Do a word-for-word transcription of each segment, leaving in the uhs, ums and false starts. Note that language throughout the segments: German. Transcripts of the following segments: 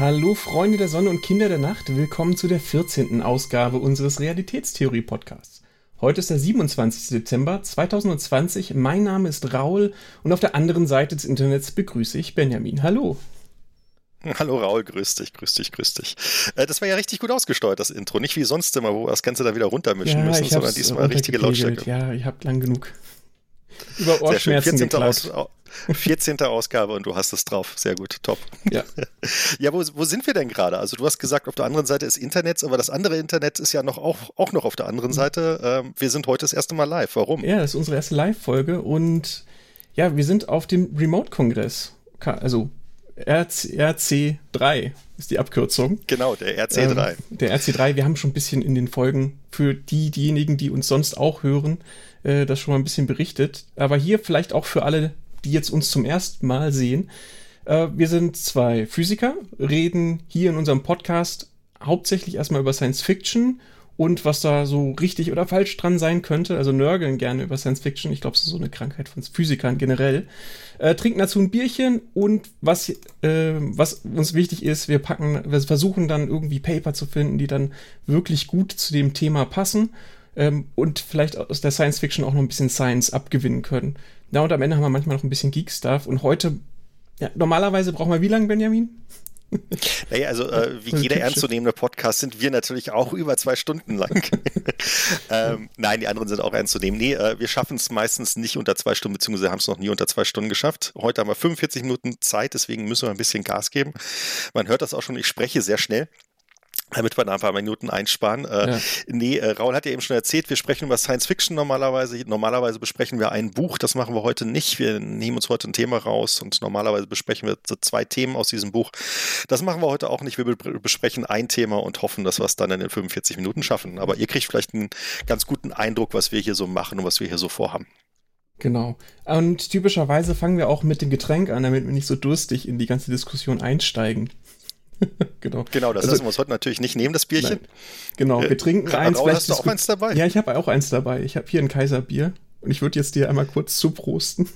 Hallo Freunde der Sonne und Kinder der Nacht, willkommen zu der vierzehnten Ausgabe unseres Realitätstheorie-Podcasts. Heute ist der siebenundzwanzigster Dezember zweitausendzwanzig, mein Name ist Raul und auf der anderen Seite des Internets begrüße ich Benjamin. Hallo. Hallo Raul, grüß dich, grüß dich, grüß dich. Das war ja richtig gut ausgesteuert, das Intro. Nicht wie sonst immer, wo wir das Ganze da wieder runtermischen ja, müssen, sondern diesmal richtige Lautstärke. Ja, ich hab lang genug über Ohrschmerzen geklagt. vierzehnte Ausgabe und du hast es drauf. Sehr gut, top. Ja, ja wo, wo sind wir denn gerade? Also du hast gesagt, auf der anderen Seite ist Internet, aber das andere Internet ist ja noch auch, auch noch auf der anderen Seite. Ähm, wir sind heute das erste Mal live. Warum? Ja, das ist unsere erste Live-Folge und ja, wir sind auf dem Remote-Kongress. Also R C drei ist die Abkürzung. Genau, der R C drei. Ähm, der R C drei, wir haben schon ein bisschen in den Folgen für die, diejenigen, die uns sonst auch hören, äh, das schon mal ein bisschen berichtet. Aber hier vielleicht auch für alle, die jetzt uns zum ersten Mal sehen. Äh, wir sind zwei Physiker, reden hier in unserem Podcast hauptsächlich erstmal über Science Fiction und was da so richtig oder falsch dran sein könnte. Also nörgeln gerne über Science Fiction. Ich glaube, das ist so eine Krankheit von Physikern generell. Äh, trinken dazu ein Bierchen und was, äh, was uns wichtig ist, wir packen, wir versuchen dann irgendwie Paper zu finden, die dann wirklich gut zu dem Thema passen. Ähm, und vielleicht aus der Science Fiction auch noch ein bisschen Science abgewinnen können. Na und am Ende haben wir manchmal noch ein bisschen Geek-Stuff und heute, ja, normalerweise brauchen wir wie lange, Benjamin? Naja, also äh, wie jeder ernstzunehmende Podcast sind wir natürlich auch über zwei Stunden lang. ähm, nein, die anderen sind auch ernst zu nehmen. Nee, äh, wir schaffen es meistens nicht unter zwei Stunden, beziehungsweise haben es noch nie unter zwei Stunden geschafft. Heute haben wir fünfundvierzig Minuten Zeit, deswegen müssen wir ein bisschen Gas geben. Man hört das auch schon, ich spreche sehr schnell, damit wir da ein paar Minuten einsparen. Äh, ja. Nee, äh, Raul hat ja eben schon erzählt, wir sprechen über Science Fiction normalerweise. Normalerweise besprechen wir ein Buch, das machen wir heute nicht. Wir nehmen uns heute ein Thema raus und normalerweise besprechen wir so zwei Themen aus diesem Buch. Das machen wir heute auch nicht. Wir be- besprechen ein Thema und hoffen, dass wir es dann in den fünfundvierzig Minuten schaffen. Aber ihr kriegt vielleicht einen ganz guten Eindruck, was wir hier so machen und was wir hier so vorhaben. Genau. Und typischerweise fangen wir auch mit dem Getränk an, damit wir nicht so durstig in die ganze Diskussion einsteigen. Genau. Genau, das also, lassen wir uns heute natürlich nicht nehmen, das Bierchen. Nein. Genau, wir trinken äh, eins. Raul, hast du auch gut. eins dabei? Ja, ich habe auch eins dabei. Ich habe hier ein Kaiserbier und ich würde jetzt dir einmal kurz zuprosten.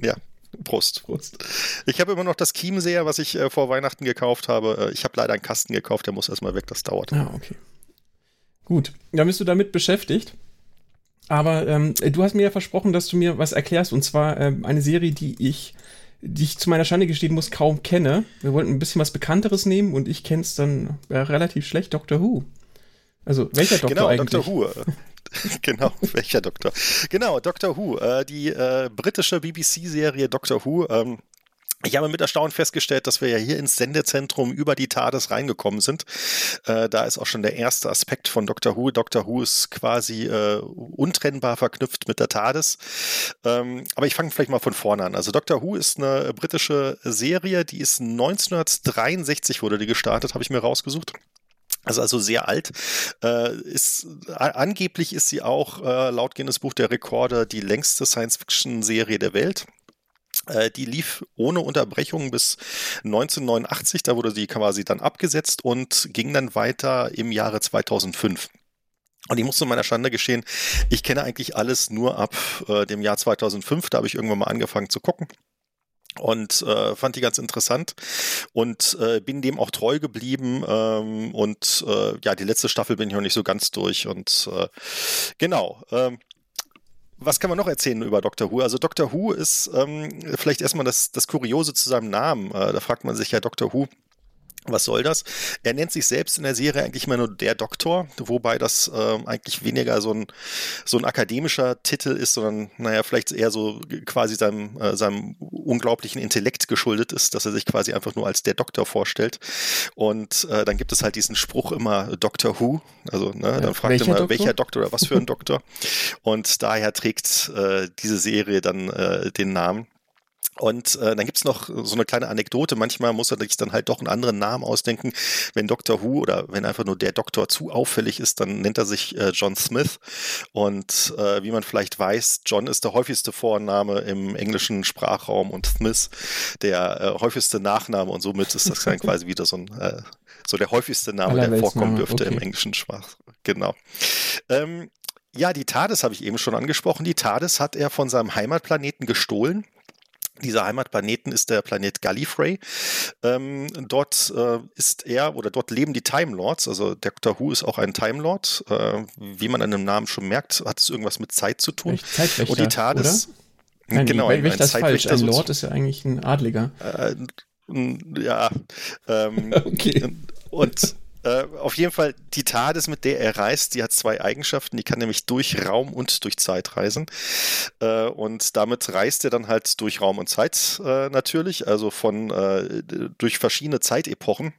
Ja, Prost. Prost. Ich habe immer noch das Chiemseer, was ich äh, vor Weihnachten gekauft habe. Ich habe leider einen Kasten gekauft, der muss erstmal weg, das dauert. Ah, okay. Gut, dann bist du damit beschäftigt. Aber ähm, du hast mir ja versprochen, dass du mir was erklärst und zwar ähm, eine Serie, die ich... die ich zu meiner Schande gestehen muss, kaum kenne. Wir wollten ein bisschen was Bekannteres nehmen und ich kenne es dann ja, relativ schlecht, Doctor Who. Also, welcher Doktor genau, eigentlich? Genau, Doctor Who. Genau, welcher Doktor? Genau, Doctor Who, äh, die äh, britische B B C-Serie Doctor Who. Ähm, Ich habe mit Erstaunen festgestellt, dass wir ja hier ins Sendezentrum über die TARDIS reingekommen sind. Äh, da ist auch schon der erste Aspekt von Doctor Who. Doctor Who ist quasi äh, untrennbar verknüpft mit der TARDIS. Ähm, aber ich fange vielleicht mal von vorne an. Also Doctor Who ist eine britische Serie, die ist neunzehnhundertdreiundsechzig wurde die gestartet, habe ich mir rausgesucht. Also also sehr alt. Äh, ist, a- angeblich ist sie auch äh, laut Guinness-Buch der Rekorde die längste Science-Fiction-Serie der Welt. Die lief ohne Unterbrechung bis neunzehnhundertneunundachtzig, da wurde sie quasi dann abgesetzt und ging dann weiter im Jahre zweitausendfünf. Und ich muss zu meiner Schande gestehen, ich kenne eigentlich alles nur ab äh, dem Jahr zweitausendfünf, da habe ich irgendwann mal angefangen zu gucken. Und äh, fand die ganz interessant und äh, bin dem auch treu geblieben ähm, und äh, ja, die letzte Staffel bin ich noch nicht so ganz durch und äh, genau, ähm. Was kann man noch erzählen über Doctor Who? Also Doctor Who ist ähm, vielleicht erstmal das, das Kuriose zu seinem Namen. Äh, da fragt man sich ja Doctor Who, was soll das? Er nennt sich selbst in der Serie eigentlich immer nur der Doktor, wobei das ähm, eigentlich weniger so ein, so ein akademischer Titel ist, sondern naja, vielleicht eher so quasi seinem, äh, seinem unglaublichen Intellekt geschuldet ist, dass er sich quasi einfach nur als der Doktor vorstellt. Und äh, dann gibt es halt diesen Spruch immer Doctor Who, also ne, ja, dann fragt er mal, welcher Doktor oder was für ein Doktor. Und daher trägt äh, diese Serie dann äh, den Namen. Und äh, dann gibt's noch so eine kleine Anekdote. Manchmal muss er sich dann halt doch einen anderen Namen ausdenken. Wenn Doctor Who oder wenn einfach nur der Doktor zu auffällig ist, dann nennt er sich äh, John Smith. Und äh, wie man vielleicht weiß, John ist der häufigste Vorname im englischen Sprachraum und Smith der äh, häufigste Nachname. Und somit ist das dann quasi wieder so ein äh, so der häufigste Name, Aller der vorkommen dürfte okay. im englischen Sprachraum. Genau. Ähm, ja, die TARDIS habe ich eben schon angesprochen. Die TARDIS hat er von seinem Heimatplaneten gestohlen. Dieser Heimatplaneten ist der Planet Gallifrey. Ähm, dort äh, ist er oder dort leben die Time Lords. Also Doctor Who ist auch ein Time Lord. Äh, wie man an dem Namen schon merkt, hat es irgendwas mit Zeit zu tun. Zeitwächter, und die TARDIS, oder? Nein, genau, ein, ein Wächter ist falsch. Ein Lord ist ja eigentlich ein Adliger. Äh, ja. Ähm, okay. Und äh, auf jeden Fall die TARDIS, mit der er reist, die hat zwei Eigenschaften. Die kann nämlich durch Raum und durch Zeit reisen. Und damit reist er dann halt durch Raum und Zeit äh, natürlich, also von äh, durch verschiedene Zeitepochen.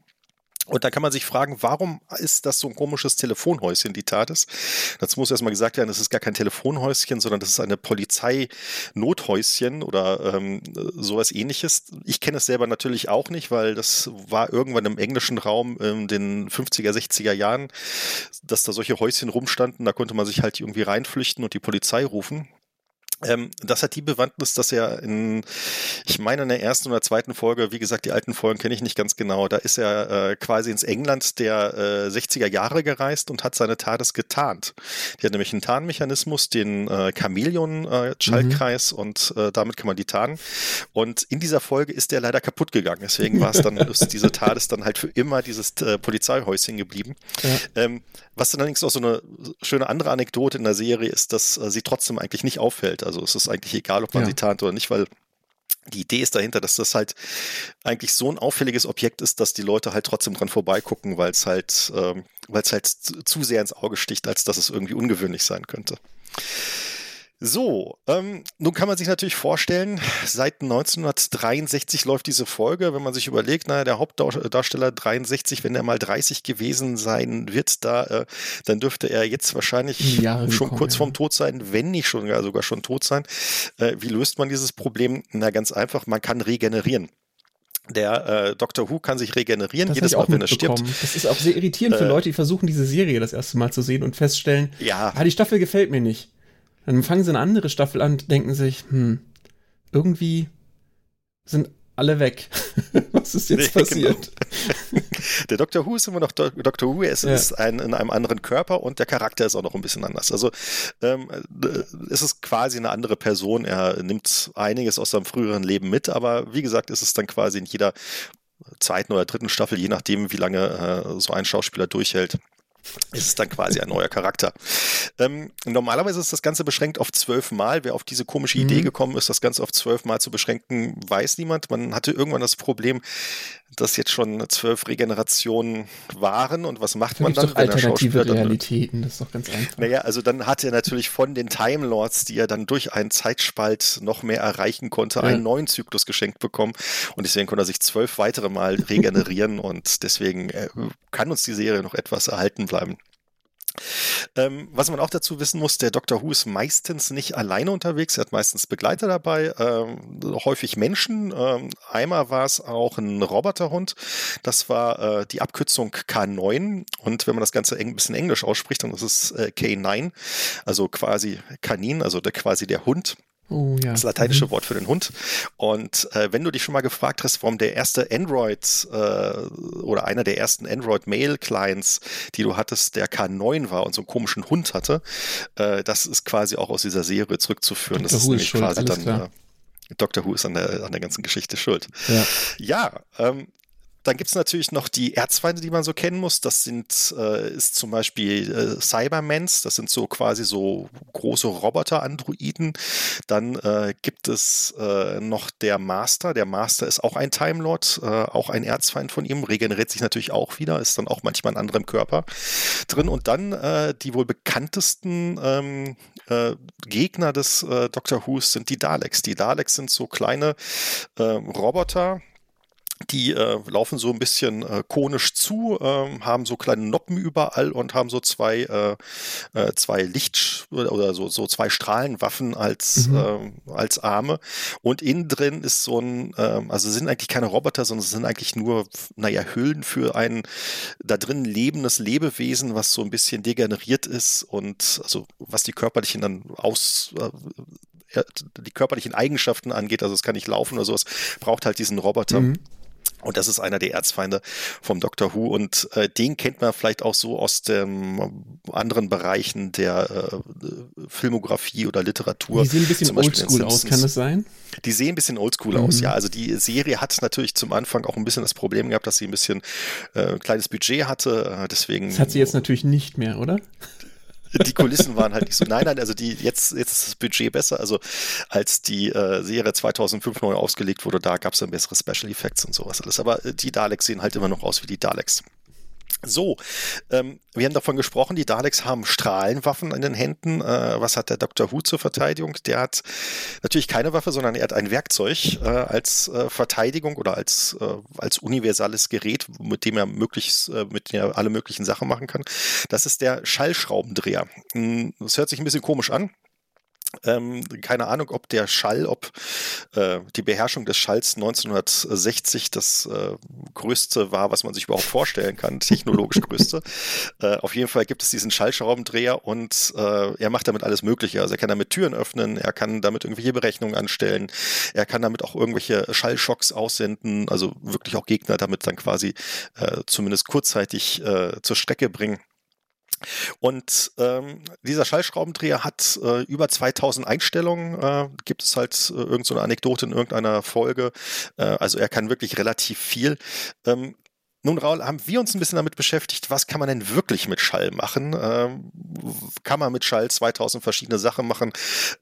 Und da kann man sich fragen, warum ist das so ein komisches Telefonhäuschen, die TARDIS? Dazu muss erstmal gesagt werden, das ist gar kein Telefonhäuschen, sondern das ist eine Polizei-Nothäuschen oder ähm, sowas ähnliches. Ich kenne es selber natürlich auch nicht, weil das war irgendwann im englischen Raum in den fünfziger, sechziger Jahren, dass da solche Häuschen rumstanden, da konnte man sich halt irgendwie reinflüchten und die Polizei rufen. Ähm, das hat die Bewandtnis, dass er in, ich meine in der ersten oder zweiten Folge, wie gesagt, die alten Folgen kenne ich nicht ganz genau, da ist er äh, quasi ins England der äh, sechziger Jahre gereist und hat seine TARDIS getarnt. Die hat nämlich einen Tarnmechanismus, den äh, Chamäleon-Schaltkreis äh, mhm. und äh, damit kann man die tarnen. Und in dieser Folge ist der leider kaputt gegangen, deswegen war es dann, ist diese TARDIS dann halt für immer dieses äh, Polizeihäuschen geblieben. Ja. Ähm, was dann allerdings auch so eine schöne andere Anekdote in der Serie ist, dass äh, sie trotzdem eigentlich nicht auffällt. Also es ist eigentlich egal, ob man ja. sie tarnt oder nicht, weil die Idee ist dahinter, dass das halt eigentlich so ein auffälliges Objekt ist, dass die Leute halt trotzdem dran vorbeigucken, weil es halt, ähm, weil es halt zu sehr ins Auge sticht, als dass es irgendwie ungewöhnlich sein könnte. So, ähm, nun kann man sich natürlich vorstellen, seit neunzehnhundertdreiundsechzig läuft diese Folge. Wenn man sich überlegt, naja, der Hauptdarsteller dreiundsechzig, wenn er mal dreißig gewesen sein wird, da, äh, dann dürfte er jetzt wahrscheinlich ja, schon kommen, kurz ja. vorm Tod sein, wenn nicht schon, ja, sogar schon tot sein. Äh, wie löst man dieses Problem? Na, ganz einfach, man kann regenerieren. Der äh, Doctor Who kann sich regenerieren, das jedes Mal, wenn er stirbt. Das ist auch sehr irritierend äh, für Leute, die versuchen, diese Serie das erste Mal zu sehen und feststellen, ja, ah, die Staffel gefällt mir nicht. Dann fangen sie eine andere Staffel an, denken sich, hm, irgendwie sind alle weg. Was ist jetzt nee, passiert? Genau. Der Doctor Who ist immer noch Do- Doctor Who, er ist, ja. ist ein, in einem anderen Körper und der Charakter ist auch noch ein bisschen anders. Also ähm, es ist quasi eine andere Person, er nimmt einiges aus seinem früheren Leben mit, aber wie gesagt, es ist dann quasi in jeder zweiten oder dritten Staffel, je nachdem, wie lange äh, so ein Schauspieler durchhält, ist es dann quasi ein neuer Charakter. Ähm, normalerweise ist das Ganze beschränkt auf zwölf Mal. Wer auf diese komische Idee gekommen ist, das Ganze auf zwölf Mal zu beschränken, weiß niemand. Man hatte irgendwann das Problem, dass jetzt schon zwölf Regenerationen waren. Und was macht da man dann? Doch alternative der Realitäten, das ist doch ganz einfach. Naja, also dann hat er natürlich von den Time Lords, die er dann durch einen Zeitspalt noch mehr erreichen konnte, ja. einen neuen Zyklus geschenkt bekommen. Und deswegen konnte er sich zwölf weitere Mal regenerieren. Und deswegen äh, kann uns die Serie noch etwas erhalten bleiben. Bleiben. Ähm, was man auch dazu wissen muss, der Doctor Who ist meistens nicht alleine unterwegs, er hat meistens Begleiter dabei, ähm, häufig Menschen. Ähm, einmal war es auch ein Roboterhund, das war äh, die Abkürzung K neun und wenn man das Ganze ein eng, bisschen englisch ausspricht, dann ist es äh, K neun, also quasi Kanin, also der, quasi der Hund. Oh, ja. Das lateinische Wort für den Hund. Und äh, wenn du dich schon mal gefragt hast, warum der erste Android äh, oder einer der ersten Android-Mail-Clients, die du hattest, der K neun war und so einen komischen Hund hatte, äh, das ist quasi auch aus dieser Serie zurückzuführen. Doctor das ist, Who nämlich ist schuld, quasi dann äh, Doctor Who ist an der, an der ganzen Geschichte schuld. Ja, ja ähm, dann gibt es natürlich noch die Erzfeinde, die man so kennen muss. Das sind äh, ist zum Beispiel äh, Cybermen, das sind so quasi so große Roboter-Androiden. Dann äh, gibt es äh, noch der Master. Der Master ist auch ein Time Lord, äh, auch ein Erzfeind von ihm, regeneriert sich natürlich auch wieder, ist dann auch manchmal in anderem Körper drin. Und dann äh, die wohl bekanntesten ähm, äh, Gegner des äh, Doctor Who sind die Daleks. Die Daleks sind so kleine äh, Roboter. Die äh, laufen so ein bisschen äh, konisch zu, äh, haben so kleine Noppen überall und haben so zwei, äh, äh, zwei Licht- oder so, so zwei Strahlenwaffen als, mhm. äh, als Arme. Und innen drin ist so ein, äh, also sind eigentlich keine Roboter, sondern es sind eigentlich nur, naja, Hüllen für ein da drin lebendes Lebewesen, was so ein bisschen degeneriert ist und also was die körperlichen dann aus. Äh, die körperlichen Eigenschaften angeht, also es kann nicht laufen oder sowas, braucht halt diesen Roboter. Mhm. Und das ist einer der Erzfeinde vom Doctor Who und äh, den kennt man vielleicht auch so aus den anderen Bereichen der äh, Filmografie oder Literatur. Die sehen ein bisschen oldschool aus, kann das sein? Die sehen ein bisschen oldschool mhm. aus, ja. Also die Serie hat natürlich zum Anfang auch ein bisschen das Problem gehabt, dass sie ein bisschen äh, ein kleines Budget hatte. Deswegen, das hat sie jetzt natürlich nicht mehr, oder? Die Kulissen waren halt nicht so, nein, nein, also die jetzt, jetzt ist das Budget besser, also als die äh, Serie zweitausendfünf neu ausgelegt wurde, da gab es dann bessere Special Effects und sowas alles, aber äh, die Daleks sehen halt immer noch aus wie die Daleks. So, ähm, wir haben davon gesprochen, die Daleks haben Strahlenwaffen in den Händen. Äh, was hat der Doctor Who zur Verteidigung? Der hat natürlich keine Waffe, sondern er hat ein Werkzeug äh, als äh, Verteidigung oder als, äh, als universales Gerät, mit dem er möglichst, äh, mit dem er alle möglichen Sachen machen kann. Das ist der Schallschraubendreher. Das hört sich ein bisschen komisch an. Ähm, keine Ahnung, ob der Schall, ob äh, die Beherrschung des Schalls neunzehnhundertsechzig das äh, größte war, was man sich überhaupt vorstellen kann, technologisch größte. Äh, auf jeden Fall gibt es diesen Schallschraubendreher und äh, er macht damit alles Mögliche. Also er kann damit Türen öffnen, er kann damit irgendwelche Berechnungen anstellen, er kann damit auch irgendwelche Schallschocks aussenden, also wirklich auch Gegner damit dann quasi äh, zumindest kurzzeitig äh, zur Strecke bringen. Und ähm, dieser Schallschraubendreher hat äh, über zweitausend Einstellungen, äh, gibt es halt äh, irgend so eine Anekdote in irgendeiner Folge, äh, also er kann wirklich relativ viel. Ähm, nun, Raul, haben wir uns ein bisschen damit beschäftigt, was kann man denn wirklich mit Schall machen? Ähm, kann man mit Schall zweitausend verschiedene Sachen machen?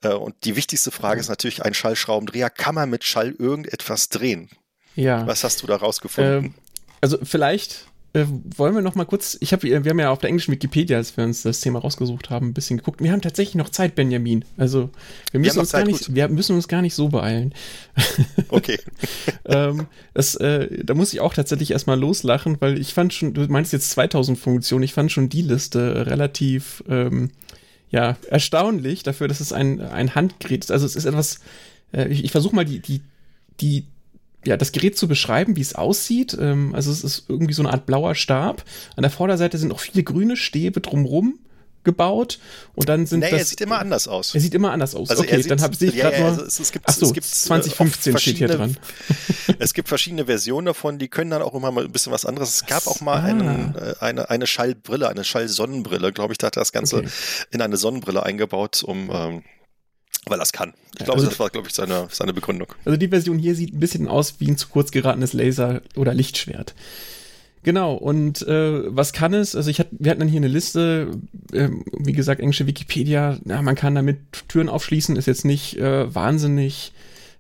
Äh, und die wichtigste Frage ist natürlich, ein Schallschraubendreher, kann man mit Schall irgendetwas drehen? Ja. Was hast du da rausgefunden? Ähm, also vielleicht... Äh, wollen wir noch mal kurz, ich hab, wir haben ja auf der englischen Wikipedia, als wir uns das Thema rausgesucht haben, ein bisschen geguckt. Wir haben tatsächlich noch Zeit, Benjamin. Also wir müssen, wir uns, Zeit, gar nicht, wir müssen uns gar nicht so beeilen. Okay. ähm, das, äh, da muss ich auch tatsächlich erstmal loslachen, weil ich fand schon, du meinst jetzt zweitausend Funktionen, ich fand schon die Liste relativ ähm, ja, erstaunlich dafür, dass es ein, ein Handgerät ist. Also es ist etwas, äh, ich, ich versuche mal die die die ja, das Gerät zu beschreiben, wie es aussieht. Also es ist irgendwie so eine Art blauer Stab. An der Vorderseite sind auch viele grüne Stäbe drumrum gebaut und dann sind nee, das... er sieht immer anders aus. Er sieht immer anders aus. Also okay, sieht, dann habe ich ja, gerade ja, nur... Also es, es gibt, achso, es gibt, zwanzig fünfzehn steht hier dran. Es gibt verschiedene Versionen davon, die können dann auch immer mal ein bisschen was anderes. Es gab was? auch mal ah. einen, eine, eine Schallbrille, eine Schallsonnenbrille, glaube ich, da hat er das Ganze okay. in eine Sonnenbrille eingebaut, um... Ähm, weil das kann. Ich ja, glaube, also das war, glaube ich, seine, seine Begründung. Also die Version hier sieht ein bisschen aus wie ein zu kurz geratenes Laser- oder Lichtschwert. Genau, und äh, was kann es? Also ich hat, wir hatten dann hier eine Liste, äh, wie gesagt, englische Wikipedia, na, man kann damit Türen aufschließen, ist jetzt nicht äh, wahnsinnig,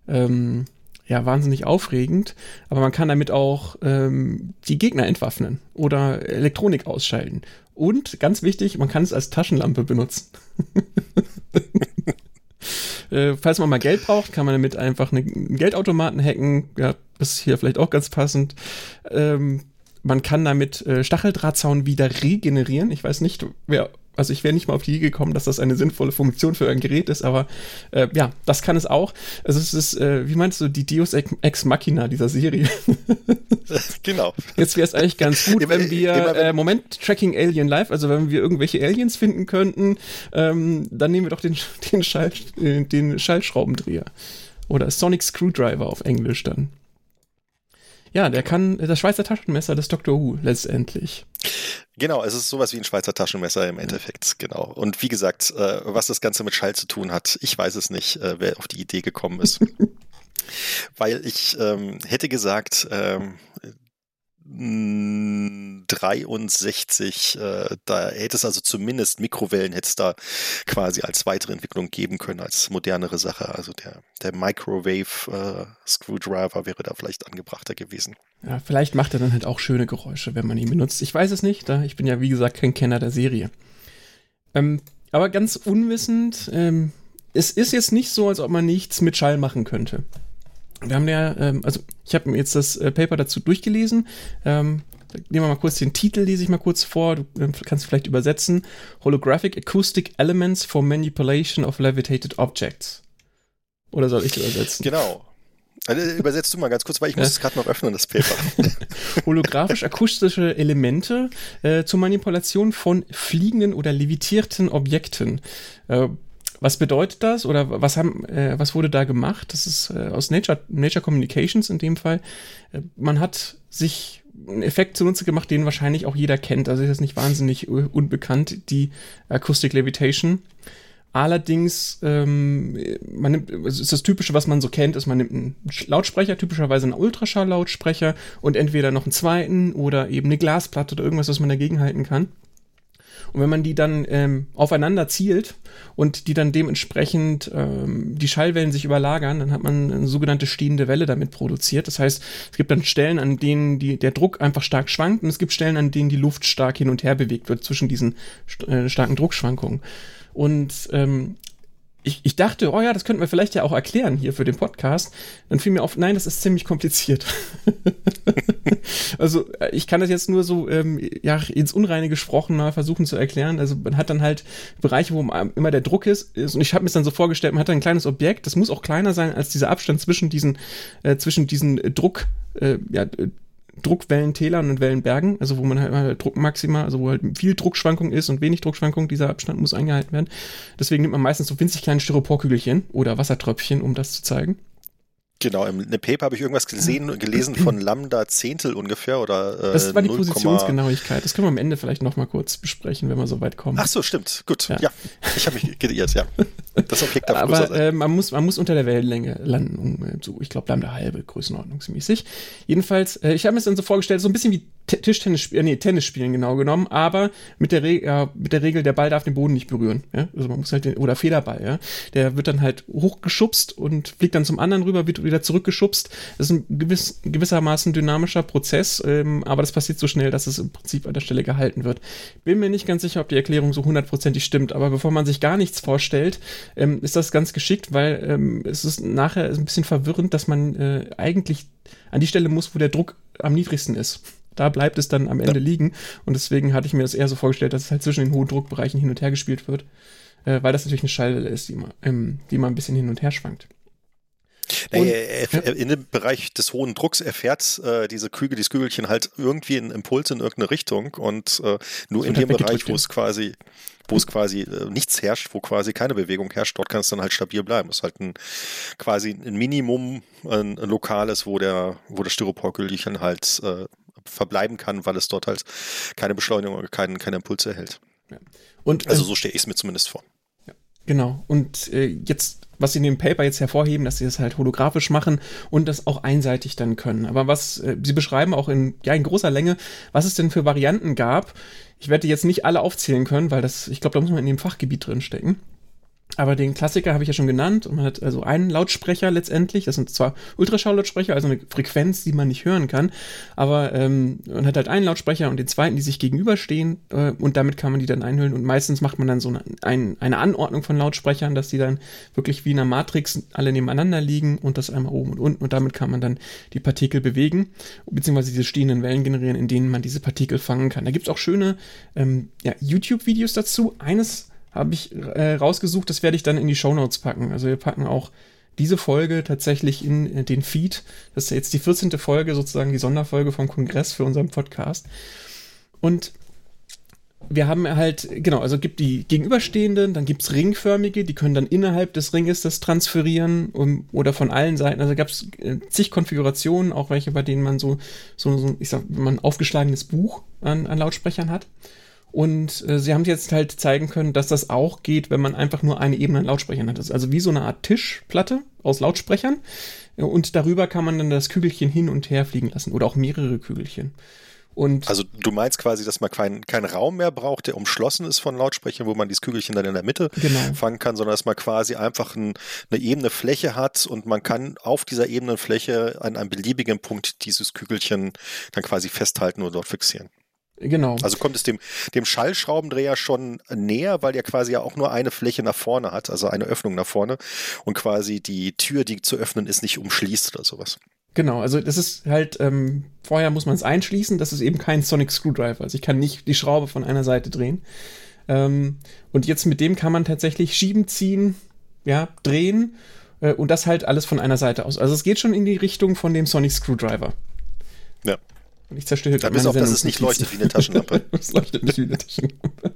ähm, ja, wahnsinnig aufregend, aber man kann damit auch ähm, die Gegner entwaffnen oder Elektronik ausschalten. Und, ganz wichtig, man kann es als Taschenlampe benutzen. Äh, falls man mal Geld braucht, kann man damit einfach einen Geldautomaten hacken. Ja, das ist hier vielleicht auch ganz passend. Ähm, man kann damit äh, Stacheldrahtzaun wieder regenerieren. Ich weiß nicht, wer, also ich wäre nicht mal auf die Idee gekommen, dass das eine sinnvolle Funktion für ein Gerät ist, aber äh, ja, das kann es auch. Also es ist, äh, wie meinst du, die Deus Ex Machina dieser Serie? Genau. Jetzt wäre es eigentlich ganz gut, wenn wir, äh, Moment, Tracking Alien Live, also wenn wir irgendwelche Aliens finden könnten, ähm, dann nehmen wir doch den, den, Schall, äh, den Schallschraubendreher. Oder Sonic Screwdriver auf Englisch dann. Ja, der kann, das Schweizer Taschenmesser des Doctor Who letztendlich. Genau, es ist sowas wie ein Schweizer Taschenmesser im Endeffekt, genau. Und wie gesagt, äh, was das Ganze mit Schall zu tun hat, ich weiß es nicht, äh, wer auf die Idee gekommen ist. Weil ich ähm, hätte gesagt, ähm, dreiundsechzig, äh, da hätte es also zumindest Mikrowellen hätte es da quasi als weitere Entwicklung geben können, als modernere Sache. Also der, der Microwave äh, Screwdriver wäre da vielleicht angebrachter gewesen. Ja, vielleicht macht er dann halt auch schöne Geräusche, wenn man ihn benutzt. Ich weiß es nicht, da ich bin ja wie gesagt kein Kenner der Serie. Ähm, aber ganz unwissend, ähm, es ist jetzt nicht so, als ob man nichts mit Schall machen könnte. Wir haben ja, ähm, also ich habe mir jetzt das äh, Paper dazu durchgelesen. Ähm, nehmen wir mal kurz den Titel, lese ich mal kurz vor. Du äh, kannst vielleicht übersetzen. Holographic Acoustic Elements for Manipulation of Levitated Objects. Oder soll ich übersetzen? Genau. Also, übersetzt du mal ganz kurz, weil ich muss es gerade noch öffnen, das Paper. Holographisch-akustische Elemente äh, zur Manipulation von fliegenden oder levitierten Objekten. Äh, Was bedeutet das oder was haben, äh, was wurde da gemacht? Das ist äh, aus Nature, Nature Communications in dem Fall. Äh, man hat sich einen Effekt zunutze gemacht, den wahrscheinlich auch jeder kennt. Also ist jetzt nicht wahnsinnig unbekannt, die Acoustic Levitation. Allerdings, ähm, man nimmt, es ist das Typische, was man so kennt, ist, man nimmt einen Lautsprecher, typischerweise einen Ultraschall-Lautsprecher und entweder noch einen zweiten oder eben eine Glasplatte oder irgendwas, was man dagegen halten kann. Und wenn man die dann ähm, aufeinander zielt und die dann dementsprechend ähm, die Schallwellen sich überlagern, dann hat man eine sogenannte stehende Welle damit produziert. Das heißt, es gibt dann Stellen, an denen die, der Druck einfach stark schwankt und es gibt Stellen, an denen die Luft stark hin und her bewegt wird zwischen diesen äh, starken Druckschwankungen. Und ähm, ich, ich dachte, oh ja, das könnten wir vielleicht ja auch erklären hier für den Podcast. Dann fiel mir auf, nein, das ist ziemlich kompliziert. Also ich kann das jetzt nur so ähm, ja, ins Unreine gesprochen mal versuchen zu erklären. Also man hat dann halt Bereiche, wo immer der Druck ist. Und ich habe mir dann so vorgestellt, man hat dann ein kleines Objekt, das muss auch kleiner sein als dieser Abstand zwischen diesen, äh, zwischen diesen Druck, äh, ja, Druckwellentälern und Wellenbergen, also wo man halt Druckmaxima, also wo halt viel Druckschwankung ist und wenig Druckschwankung, dieser Abstand muss eingehalten werden. Deswegen nimmt man meistens so winzig kleine Styroporkügelchen oder Wassertröpfchen, um das zu zeigen. Genau, im Paper habe ich irgendwas gesehen und gelesen von Lambda Zehntel ungefähr oder äh, das war die null Positionsgenauigkeit. Das können wir am Ende vielleicht nochmal kurz besprechen, wenn wir so weit kommen. Ach so, stimmt. Gut, ja. ja. Ich habe mich geirrt, ja. Das Objekt darf größer sein. Aber äh, man, muss, man muss unter der Wellenlänge landen, um, so, ich glaube, Lambda halbe größenordnungsmäßig. Jedenfalls, äh, ich habe mir das dann so vorgestellt, so ein bisschen wie T- Tischtennis, äh, nee, Tennis spielen genau genommen, aber mit der, Re- äh, mit der Regel, der Ball darf den Boden nicht berühren. Ja? Also man muss halt den, oder Federball, ja. Der wird dann halt hochgeschubst und fliegt dann zum anderen rüber, wird wieder zurückgeschubst. Das ist ein gewiss, gewissermaßen dynamischer Prozess, ähm, aber das passiert so schnell, dass es im Prinzip an der Stelle gehalten wird. Bin mir nicht ganz sicher, ob die Erklärung so hundertprozentig stimmt, aber bevor man sich gar nichts vorstellt, ähm, ist das ganz geschickt, weil ähm, es ist nachher ein bisschen verwirrend, dass man äh, eigentlich an die Stelle muss, wo der Druck am niedrigsten ist. Da bleibt es dann am Ende liegen und deswegen hatte ich mir das eher so vorgestellt, dass es halt zwischen den hohen Druckbereichen hin und her gespielt wird, äh, weil das natürlich eine Schallwelle ist, die immer ähm, die immer ein bisschen hin und her schwankt. Und, er, er, er, in dem Bereich des hohen Drucks erfährt äh, diese Kügel, dieses Kügelchen halt irgendwie einen Impuls in irgendeine Richtung und äh, nur in dem Bereich, wo es quasi, wo es quasi äh, nichts herrscht, wo quasi keine Bewegung herrscht, dort kann es dann halt stabil bleiben. Das ist halt ein, quasi ein Minimum, ein, ein lokales, wo der, wo das Styroporkügelchen halt äh, verbleiben kann, weil es dort halt keine Beschleunigung oder keinen, keine Impulse erhält. Ja. Und, also so stehe ich es mir zumindest vor. Ja, genau. Und äh, jetzt was sie in dem Paper jetzt hervorheben, dass sie das halt holographisch machen und das auch einseitig dann können. Aber was, äh, sie beschreiben auch in, ja, in großer Länge, was es denn für Varianten gab. Ich werde jetzt nicht alle aufzählen können, weil das, ich glaube, da muss man in dem Fachgebiet drin stecken. Aber den Klassiker habe ich ja schon genannt und man hat also einen Lautsprecher letztendlich, das sind zwar Ultraschall-Lautsprecher, also eine Frequenz, die man nicht hören kann, aber ähm, man hat halt einen Lautsprecher und den zweiten, die sich gegenüberstehen äh, und damit kann man die dann einhüllen und meistens macht man dann so eine, ein, eine Anordnung von Lautsprechern, dass die dann wirklich wie in einer Matrix alle nebeneinander liegen und das einmal oben und unten und damit kann man dann die Partikel bewegen, beziehungsweise diese stehenden Wellen generieren, in denen man diese Partikel fangen kann. Da gibt es auch schöne ähm, ja, YouTube-Videos dazu, eines habe ich äh, rausgesucht, das werde ich dann in die Shownotes packen. Also wir packen auch diese Folge tatsächlich in äh, den Feed. Das ist jetzt die vierzehnte Folge, sozusagen die Sonderfolge vom Kongress für unseren Podcast. Und wir haben halt, genau, also gibt die gegenüberstehenden, dann gibt's ringförmige, die können dann innerhalb des Ringes das transferieren um, oder von allen Seiten. Also gab's äh, zig Konfigurationen, auch welche, bei denen man so, so, so ich sag, wenn man ein aufgeschlagenes Buch an, an Lautsprechern hat. Und äh, sie haben jetzt halt zeigen können, dass das auch geht, wenn man einfach nur eine Ebene an Lautsprechern hat. Das ist also wie so eine Art Tischplatte aus Lautsprechern. Und darüber kann man dann das Kügelchen hin und her fliegen lassen oder auch mehrere Kügelchen. Und also du meinst quasi, dass man keinen kein Raum mehr braucht, der umschlossen ist von Lautsprechern, wo man dieses Kügelchen dann in der Mitte genau. fangen kann, sondern dass man quasi einfach ein, eine ebene Fläche hat und man kann auf dieser ebenen Fläche an einem beliebigen Punkt dieses Kügelchen dann quasi festhalten oder dort fixieren. Genau. Also kommt es dem, dem Schallschraubendreher schon näher, weil der quasi ja auch nur eine Fläche nach vorne hat, also eine Öffnung nach vorne und quasi die Tür, die zu öffnen ist, nicht umschließt oder sowas. Genau, also das ist halt, ähm, vorher muss man es einschließen, das ist eben kein Sonic Screwdriver, also ich kann nicht die Schraube von einer Seite drehen. Ähm, und jetzt mit dem kann man tatsächlich schieben, ziehen, ja, drehen äh, und das halt alles von einer Seite aus. Also es geht schon in die Richtung von dem Sonic Screwdriver. Ja. Ich zerstöre da bis auf, dass es nicht leuchtet wie eine Taschenlampe. Es leuchtet nicht wie eine Taschenlampe.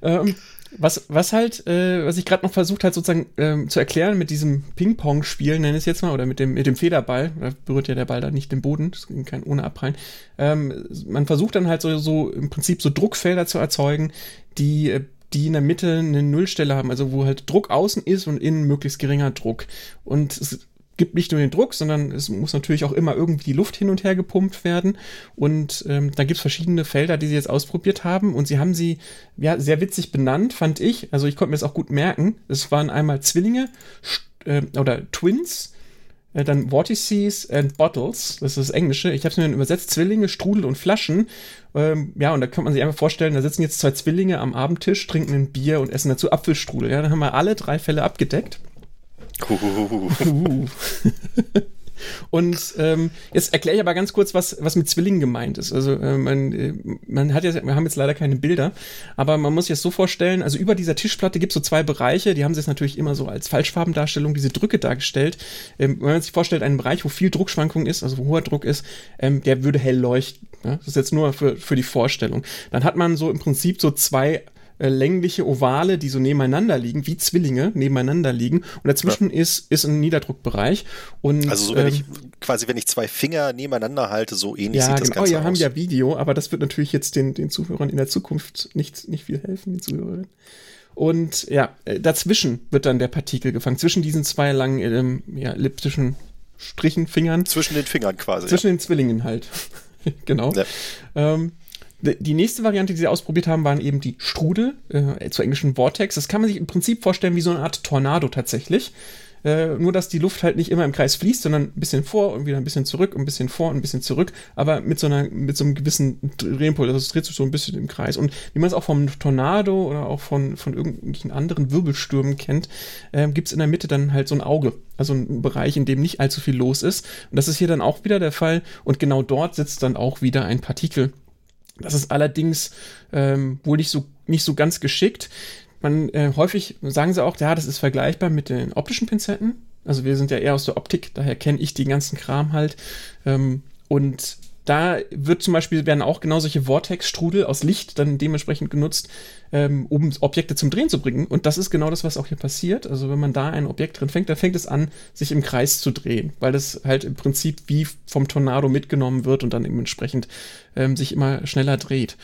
ähm, Was, was halt, äh, was ich gerade noch versucht halt sozusagen ähm, zu erklären mit diesem Ping-Pong-Spiel, nenne ich es jetzt mal, oder mit dem, mit dem Federball, da berührt ja der Ball da nicht den Boden, das kann ohne abprallen. Ähm, man versucht dann halt so, so im Prinzip so Druckfelder zu erzeugen, die, die in der Mitte eine Nullstelle haben, also wo halt Druck außen ist und innen möglichst geringer Druck. Und es gibt nicht nur den Druck, sondern es muss natürlich auch immer irgendwie die Luft hin und her gepumpt werden. Und ähm, da gibt es verschiedene Felder, die sie jetzt ausprobiert haben. Und sie haben sie ja sehr witzig benannt, fand ich. Also ich konnte mir das auch gut merken. Es waren einmal Zwillinge äh, oder Twins, äh, dann Vortices and Bottles. Das ist das Englische. Ich habe es mir dann übersetzt. Zwillinge, Strudel und Flaschen. Ähm, ja, und da kann man sich einfach vorstellen, da sitzen jetzt zwei Zwillinge am Abendtisch, trinken ein Bier und essen dazu Apfelstrudel. Ja, dann haben wir alle drei Fälle abgedeckt. Und ähm, jetzt erkläre ich aber ganz kurz, was, was mit Zwillingen gemeint ist. Also äh, man, man hat jetzt, wir haben jetzt leider keine Bilder, aber man muss sich das so vorstellen, also über dieser Tischplatte gibt es so zwei Bereiche, die haben sie jetzt natürlich immer so als Falschfarbendarstellung, diese Drücke dargestellt. Ähm, wenn man sich vorstellt, einen Bereich, wo viel Druckschwankung ist, also wo hoher Druck ist, ähm, der würde hell leuchten. Ja? Das ist jetzt nur für, für die Vorstellung. Dann hat man so im Prinzip so zwei längliche Ovale, die so nebeneinander liegen, wie Zwillinge nebeneinander liegen. Und dazwischen ja. ist, ist ein Niederdruckbereich. Und, also so, wenn ähm, ich quasi, wenn ich zwei Finger nebeneinander halte, so ähnlich ja, sieht das genau, Ganze ja, aus. Ja, wir haben ja Video, aber das wird natürlich jetzt den, den Zuhörern in der Zukunft nicht, nicht viel helfen, den Zuhörern. Und ja, dazwischen wird dann der Partikel gefangen, zwischen diesen zwei langen ähm, ja, elliptischen Strichen, Fingern. Zwischen den Fingern quasi. Zwischen ja. den Zwillingen halt. Genau. Ja. Ähm, Die nächste Variante, die sie ausprobiert haben, waren eben die Strudel, äh, zu englischen Vortex. Das kann man sich im Prinzip vorstellen wie so eine Art Tornado tatsächlich. Äh, nur, dass die Luft halt nicht immer im Kreis fließt, sondern ein bisschen vor und wieder ein bisschen zurück, ein bisschen vor und ein bisschen zurück, aber mit so einer, mit so einem gewissen Drehimpuls. Also es dreht sich so ein bisschen im Kreis. Und wie man es auch vom Tornado oder auch von, von irgendwelchen anderen Wirbelstürmen kennt, äh, gibt es in der Mitte dann halt so ein Auge. Also ein Bereich, in dem nicht allzu viel los ist. Und das ist hier dann auch wieder der Fall. Und genau dort sitzt dann auch wieder ein Partikel. Das ist allerdings ähm, wohl nicht so nicht so ganz geschickt. Man äh, häufig sagen sie auch, ja, das ist vergleichbar mit den optischen Pinzetten. Also wir sind ja eher aus der Optik, daher kenne ich den ganzen Kram halt. Ähm, und da wird zum Beispiel werden auch genau solche Vortex-Strudel aus Licht dann dementsprechend genutzt, ähm, um Objekte zum Drehen zu bringen. Und das ist genau das, was auch hier passiert. Also wenn man da ein Objekt drin fängt, dann fängt es an, sich im Kreis zu drehen, weil das halt im Prinzip wie vom Tornado mitgenommen wird und dann eben entsprechend ähm, sich immer schneller dreht.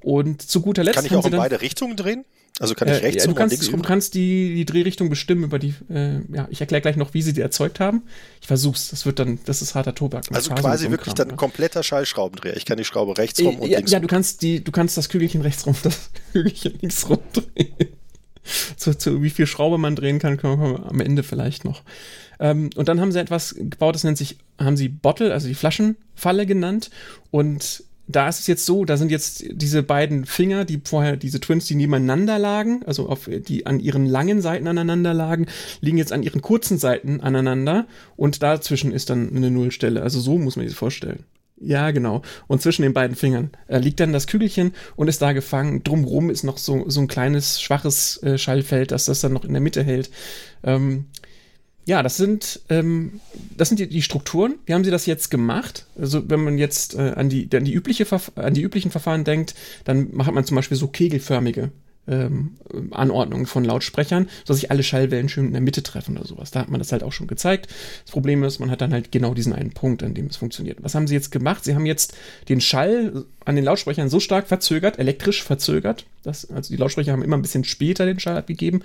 Und zu guter Letzt kann ich auch in beide Richtungen drehen? Also kann ich äh, rechts ja, rum und links rum? Du kannst die, die Drehrichtung bestimmen über die, äh, ja, ich erkläre gleich noch, wie sie die erzeugt haben. Ich versuch's, das wird dann, das ist harter Tobak. Also Phase quasi so wirklich Kram, dann ein kompletter Schallschraubendreher. Ich kann die Schraube rechts rum äh, und ja, links ja, rum. Ja, du kannst die, du kannst das Kügelchen rechts rum, das Kügelchen links rum drehen. Zu, zu wie viel Schraube man drehen kann, können wir am Ende vielleicht noch. Ähm, und dann haben sie etwas gebaut, das nennt sich, haben sie Bottle, also die Flaschenfalle genannt, und da ist es jetzt so, da sind jetzt diese beiden Finger, die vorher, diese Twins, die nebeneinander lagen, also auf, die an ihren langen Seiten aneinander lagen, liegen jetzt an ihren kurzen Seiten aneinander, und dazwischen ist dann eine Nullstelle. Also so muss man sich das vorstellen. Ja, genau. Und zwischen den beiden Fingern äh, liegt dann das Kügelchen und ist da gefangen. Drumrum ist noch so, so ein kleines, schwaches äh, Schallfeld, das das dann noch in der Mitte hält. Ähm, Ja, das sind ähm, das sind die, die Strukturen. Wie haben sie das jetzt gemacht? Also wenn man jetzt äh, an die an die übliche Verf- an die üblichen Verfahren denkt, dann macht man zum Beispiel so kegelförmige ähm, Anordnungen von Lautsprechern, sodass sich alle Schallwellen schön in der Mitte treffen oder sowas. Da hat man das halt auch schon gezeigt. Das Problem ist, man hat dann halt genau diesen einen Punkt, an dem es funktioniert. Was haben sie jetzt gemacht? Sie haben jetzt den Schall an den Lautsprechern so stark verzögert, elektrisch verzögert, dass, also die Lautsprecher haben immer ein bisschen später den Schall abgegeben,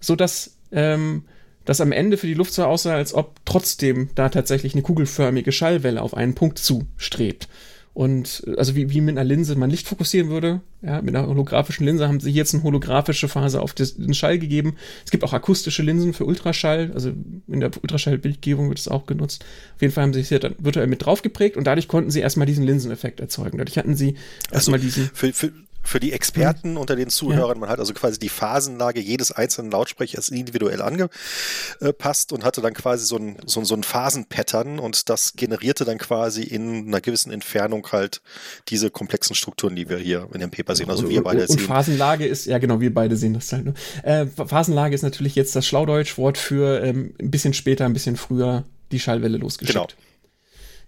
sodass ähm, dass am Ende für die Luft so aussah, als ob trotzdem da tatsächlich eine kugelförmige Schallwelle auf einen Punkt zustrebt. Und also wie, wie mit einer Linse man Licht fokussieren würde, ja, mit einer holographischen Linse haben sie jetzt eine holographische Phase auf den Schall gegeben. Es gibt auch akustische Linsen für Ultraschall, also in der Ultraschallbildgebung wird es auch genutzt. Auf jeden Fall haben sie es hier dann virtuell mit draufgeprägt, und dadurch konnten sie erstmal diesen Linseneffekt erzeugen. Dadurch hatten sie erstmal also diesen... Für, für Für die Experten unter den Zuhörern, man hat also quasi die Phasenlage jedes einzelnen Lautsprechers individuell angepasst und hatte dann quasi so ein, so, so ein Phasenpattern, und das generierte dann quasi in einer gewissen Entfernung halt diese komplexen Strukturen, die wir hier in dem Paper sehen. Also wir beide sehen. Und Phasenlage ist, ja genau, wir beide sehen das halt nur. Äh, Phasenlage ist natürlich jetzt das Schlaudeutschwort für ähm, ein bisschen später, ein bisschen früher die Schallwelle losgeschickt. Genau.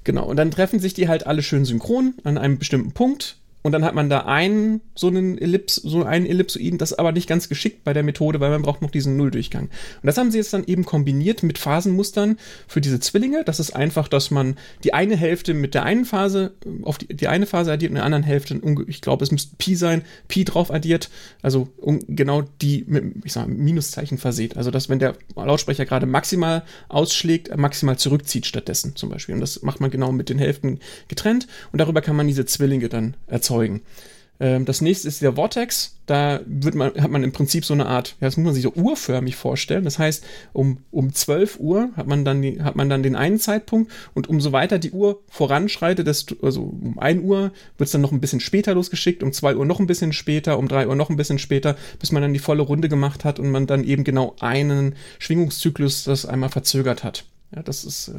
Genau. Und dann treffen sich die halt alle schön synchron an einem bestimmten Punkt. Und dann hat man da einen, so einen Ellips, so einen Ellipsoiden, das ist aber nicht ganz geschickt bei der Methode, weil man braucht noch diesen Nulldurchgang. Und das haben sie jetzt dann eben kombiniert mit Phasenmustern für diese Zwillinge. Das ist einfach, dass man die eine Hälfte mit der einen Phase, auf die, die eine Phase addiert und der anderen Hälfte, ich glaube, es müsste Pi sein, Pi drauf addiert, also genau die mit, ich sag mal, Minuszeichen verseht. Also, dass wenn der Lautsprecher gerade maximal ausschlägt, maximal zurückzieht stattdessen zum Beispiel. Und das macht man genau mit den Hälften getrennt und darüber kann man diese Zwillinge dann erzeugen. Das nächste ist der Vortex. Da wird man, hat man im Prinzip so eine Art, das muss man sich so uhrförmig vorstellen. Das heißt, um, um zwölf Uhr hat man, dann die, hat man dann den einen Zeitpunkt und umso weiter die Uhr voranschreitet, desto, also um ein Uhr wird es dann noch ein bisschen später losgeschickt, um zwei Uhr noch ein bisschen später, um drei Uhr noch ein bisschen später, bis man dann die volle Runde gemacht hat und man dann eben genau einen Schwingungszyklus das einmal verzögert hat. Ja, das ist...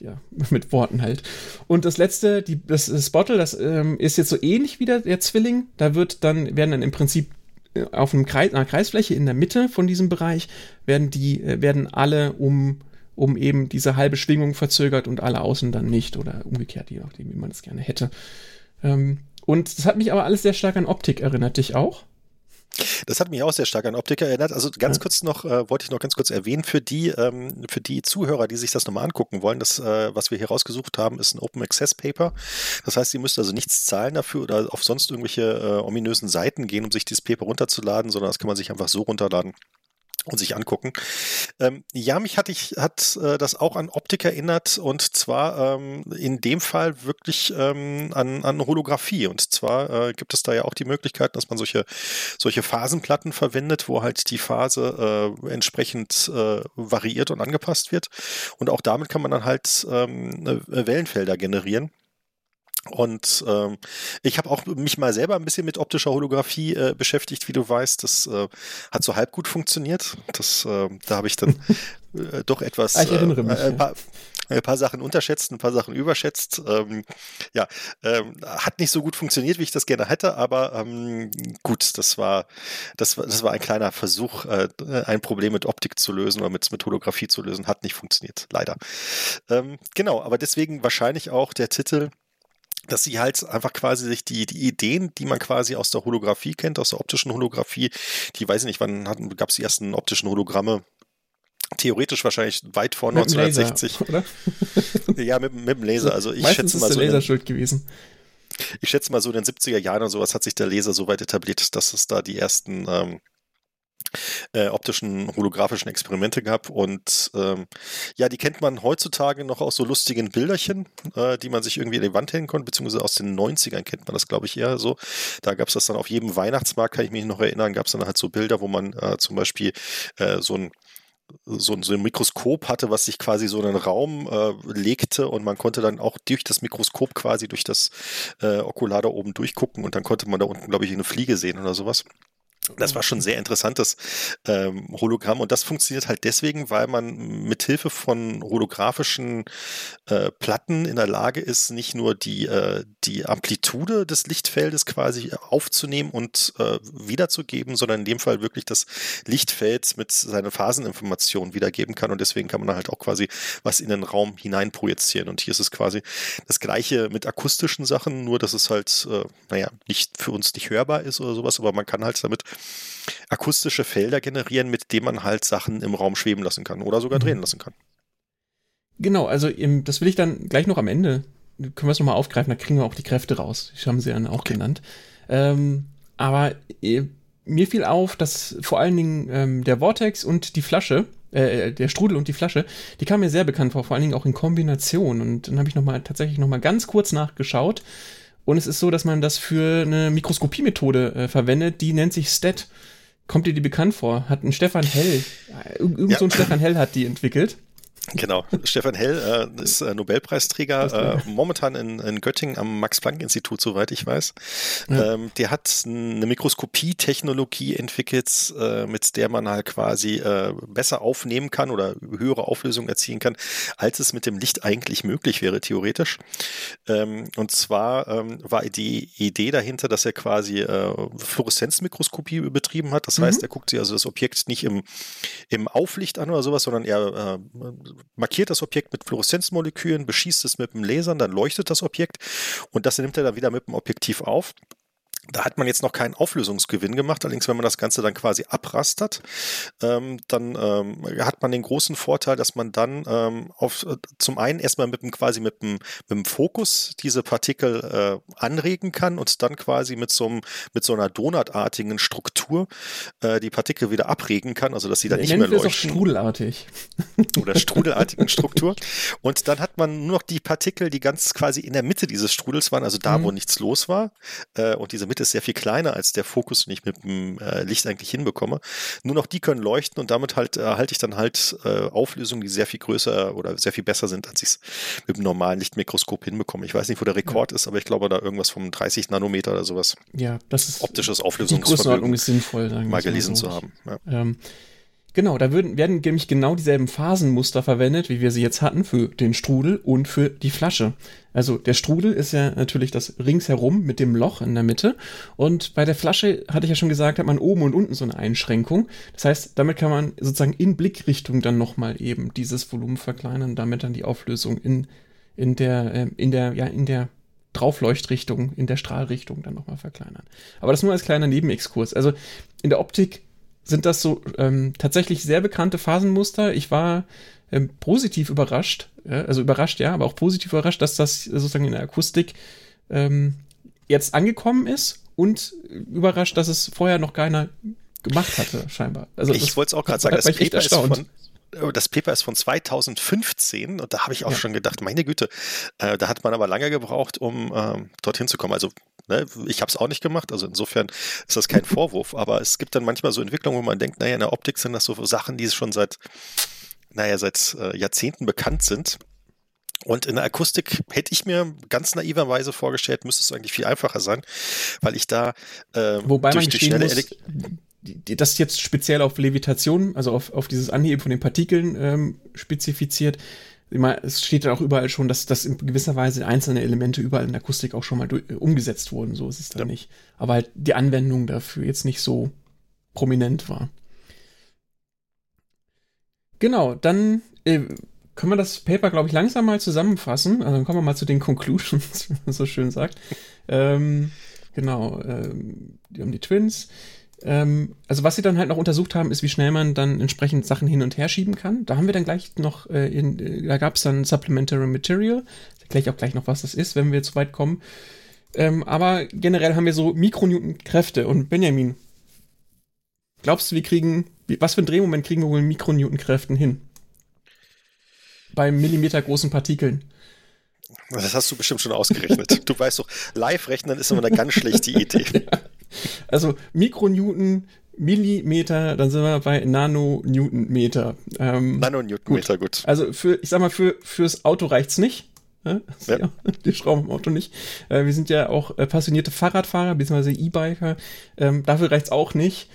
Ja, mit Worten halt. Und das letzte, die, das Spottle, das ähm, ist jetzt so ähnlich wie der, der Zwilling. Da wird dann, werden dann im Prinzip auf einem Kreis, einer Kreisfläche in der Mitte von diesem Bereich, werden die, werden alle um, um eben diese halbe Schwingung verzögert und alle außen dann nicht. Oder umgekehrt, je nachdem, wie man das gerne hätte. Ähm, und das hat mich aber alles sehr stark an Optik erinnert. Dich auch? Das hat mich auch sehr stark an Optiker erinnert. Also ganz kurz noch, äh, wollte ich noch ganz kurz erwähnen, für die, ähm, für die Zuhörer, die sich das nochmal angucken wollen, das, äh, was wir hier rausgesucht haben, ist ein Open Access Paper. Das heißt, ihr müsst also nichts zahlen dafür oder auf sonst irgendwelche äh, ominösen Seiten gehen, um sich dieses Paper runterzuladen, sondern das kann man sich einfach so runterladen und sich angucken. Ähm, ja, mich hat, ich, hat äh, das auch an Optik erinnert und zwar ähm, in dem Fall wirklich ähm, an, an Holographie. Und zwar äh, gibt es da ja auch die Möglichkeit, dass man solche, solche Phasenplatten verwendet, wo halt die Phase äh, entsprechend äh, variiert und angepasst wird. Und auch damit kann man dann halt ähm, Wellenfelder generieren. Und ähm, ich habe auch mich mal selber ein bisschen mit optischer Holographie äh, beschäftigt, wie du weißt. Das äh, hat so halb gut funktioniert. Das, äh, da habe ich dann äh, doch etwas ich erinnere mich, äh, ein, paar, ein paar Sachen unterschätzt, ein paar Sachen überschätzt. Ähm, ja, ähm, hat nicht so gut funktioniert, wie ich das gerne hätte, aber ähm, gut, das war, das war das war ein kleiner Versuch, äh, ein Problem mit Optik zu lösen oder mit, mit Holographie zu lösen. Hat nicht funktioniert, leider. Ähm, genau, aber deswegen wahrscheinlich auch der Titel, dass sie halt einfach quasi sich die, die Ideen, die man quasi aus der Holographie kennt, aus der optischen Holographie, die weiß ich nicht, wann gab es die ersten optischen Hologramme? Theoretisch wahrscheinlich weit vor mit neunzehnhundertsechzig. Laser, oder? Ja, mit, mit dem Laser. Also ich Meistens schätze mal ist der so Laser schuld gewesen. Ich schätze mal so in den siebziger Jahren und sowas hat sich der Laser so weit etabliert, dass es da die ersten ähm, Äh, optischen, holographischen Experimente gab und ähm, ja, die kennt man heutzutage noch aus so lustigen Bilderchen, äh, die man sich irgendwie an die Wand hängen konnte, beziehungsweise aus den neunzigern kennt man das, glaube ich, eher so. Da gab es das dann auf jedem Weihnachtsmarkt, kann ich mich noch erinnern, gab es dann halt so Bilder, wo man äh, zum Beispiel äh, so ein So, so ein Mikroskop hatte, was sich quasi so in einen Raum äh, legte und man konnte dann auch durch das Mikroskop quasi durch das äh, Okular da oben durchgucken und dann konnte man da unten, glaube ich, eine Fliege sehen oder sowas. Das war schon ein sehr interessantes ähm, Hologramm und das funktioniert halt deswegen, weil man mit Hilfe von holographischen äh, Platten in der Lage ist, nicht nur die, äh, die Amplitude des Lichtfeldes quasi aufzunehmen und äh, wiederzugeben, sondern in dem Fall wirklich das Lichtfeld mit seinen Phaseninformationen wiedergeben kann und deswegen kann man halt auch quasi was in den Raum hinein projizieren und hier ist es quasi das Gleiche mit akustischen Sachen, nur dass es halt, äh, naja, nicht für uns nicht hörbar ist oder sowas, aber man kann halt damit akustische Felder generieren, mit denen man halt Sachen im Raum schweben lassen kann oder sogar drehen lassen kann. Genau, also im, das will ich dann gleich noch am Ende, können wir es nochmal aufgreifen, da kriegen wir auch die Kräfte raus, ich habe sie dann auch okay. genannt. Ähm, aber äh, mir fiel auf, dass vor allen Dingen ähm, der Vortex und die Flasche, äh, der Strudel und die Flasche, die kamen mir sehr bekannt vor, vor allen Dingen auch in Kombination und dann habe ich nochmal tatsächlich nochmal ganz kurz nachgeschaut. Und es ist so, dass man das für eine Mikroskopiemethode äh, verwendet, die nennt sich STED. Kommt dir die bekannt vor? Hat ein Stefan Hell, äh, irgend ja. so ein Stefan Hell hat die entwickelt. Genau, Stefan Hell äh, ist äh, Nobelpreisträger, äh, momentan in, in Göttingen am Max-Planck-Institut, soweit ich weiß. Ja. Ähm, der hat eine Mikroskopie-Technologie entwickelt, äh, mit der man halt quasi äh, besser aufnehmen kann oder höhere Auflösung erzielen kann, als es mit dem Licht eigentlich möglich wäre, theoretisch. Ähm, und zwar ähm, war die Idee dahinter, dass er quasi äh, Fluoreszenzmikroskopie betrieben hat. Das mhm. heißt, er guckt sich also das Objekt nicht im, im Auflicht an oder sowas, sondern er äh, markiert das Objekt mit Fluoreszenzmolekülen, beschießt es mit dem Lasern, dann leuchtet das Objekt und das nimmt er dann wieder mit dem Objektiv auf. Da hat man jetzt noch keinen Auflösungsgewinn gemacht, allerdings wenn man das Ganze dann quasi abrastert, ähm, dann ähm, hat man den großen Vorteil, dass man dann ähm, auf, äh, zum einen erstmal mit dem, quasi mit dem, mit dem Fokus diese Partikel äh, anregen kann und dann quasi mit so, einem, mit so einer donutartigen Struktur äh, die Partikel wieder abregen kann, also dass sie dann nicht mehr leuchten. Auch strudelartig. Oder strudelartigen Struktur. Und dann hat man nur noch die Partikel, die ganz quasi in der Mitte dieses Strudels waren, also da, mhm. wo nichts los war, äh, und diese Mitte ist sehr viel kleiner als der Fokus, den ich mit dem äh, Licht eigentlich hinbekomme. Nur noch die können leuchten und damit halt erhalte ich dann halt äh, Auflösungen, die sehr viel größer oder sehr viel besser sind, als ich es mit dem normalen Lichtmikroskop hinbekomme. Ich weiß nicht, wo der Rekord ja. ist, aber ich glaube, da irgendwas vom dreißig Nanometer oder sowas. Ja, das ist optisches Auflösungsvermögen. Die Größenordnung ist sinnvoll, sagen mal gelesen so zu haben. Ja. Ähm, genau, da würden, werden nämlich genau dieselben Phasenmuster verwendet, wie wir sie jetzt hatten, für den Strudel und für die Flasche. Also der Strudel ist ja natürlich das ringsherum mit dem Loch in der Mitte und bei der Flasche, hatte ich ja schon gesagt, hat man oben und unten so eine Einschränkung. Das heißt, damit kann man sozusagen in Blickrichtung dann nochmal eben dieses Volumen verkleinern, damit dann die Auflösung in, in der, in der, ja, in der Draufleuchtrichtung, in der Strahlrichtung dann nochmal verkleinern. Aber das nur als kleiner Nebenexkurs. Also in der Optik sind das so ähm, tatsächlich sehr bekannte Phasenmuster. Ich war ähm, positiv überrascht, ja, also überrascht, ja, aber auch positiv überrascht, dass das sozusagen in der Akustik ähm, jetzt angekommen ist und überrascht, dass es vorher noch keiner gemacht hatte, scheinbar. Also ich wollte es auch gerade sagen, das Paper ist von... Das Paper ist von zweitausendfünfzehn und da habe ich auch ja. schon gedacht, meine Güte, äh, da hat man aber lange gebraucht, um ähm, dorthin zu kommen. Also ne, ich habe es auch nicht gemacht, also insofern ist das kein Vorwurf, aber es gibt dann manchmal so Entwicklungen, wo man denkt, naja, in der Optik sind das so Sachen, die schon seit, naja, seit äh, Jahrzehnten bekannt sind. Und in der Akustik hätte ich mir ganz naiverweise vorgestellt, müsste es eigentlich viel einfacher sein, weil ich da äh, Wobei durch man die schnelle Elektrik... Das jetzt speziell auf Levitation, also auf, auf dieses Anheben von den Partikeln ähm, spezifiziert. Es steht ja auch überall schon, dass, dass in gewisser Weise einzelne Elemente überall in der Akustik auch schon mal durch, umgesetzt wurden. So ist es dann ja. nicht. Aber halt die Anwendung dafür jetzt nicht so prominent war. Genau, dann äh, können wir das Paper, glaube ich, langsam mal zusammenfassen. Also dann kommen wir mal zu den Conclusions, wie man so schön sagt. Ähm, genau, ähm, die haben die Twins. Also was sie dann halt noch untersucht haben, ist, wie schnell man dann entsprechend Sachen hin und her schieben kann. Da haben wir dann gleich noch, äh, in, äh, da gab es dann Supplementary Material. Da erkläre ich auch gleich noch, was das ist, wenn wir zu weit kommen. Ähm, aber generell haben wir so Mikronewton-Kräfte. Und Benjamin, glaubst du, wir kriegen, was für ein Drehmoment kriegen wir wohl mit Mikronewton-Kräften hin? Bei millimetergroßen Partikeln. Das hast du bestimmt schon ausgerechnet. Du weißt doch, Live-Rechnen ist immer eine ganz schlechte Idee. Ja. Also Mikronewton, Millimeter, dann sind wir bei Nanonewtonmeter. Ähm, Nanonewtonmeter, gut. gut. Also für, ich sag mal, für, fürs Auto reicht's nicht. Ja? Ja. Die Schrauben im Auto nicht. Äh, wir sind ja auch äh, passionierte Fahrradfahrer, beziehungsweise E-Biker. Ähm, dafür reicht's auch nicht.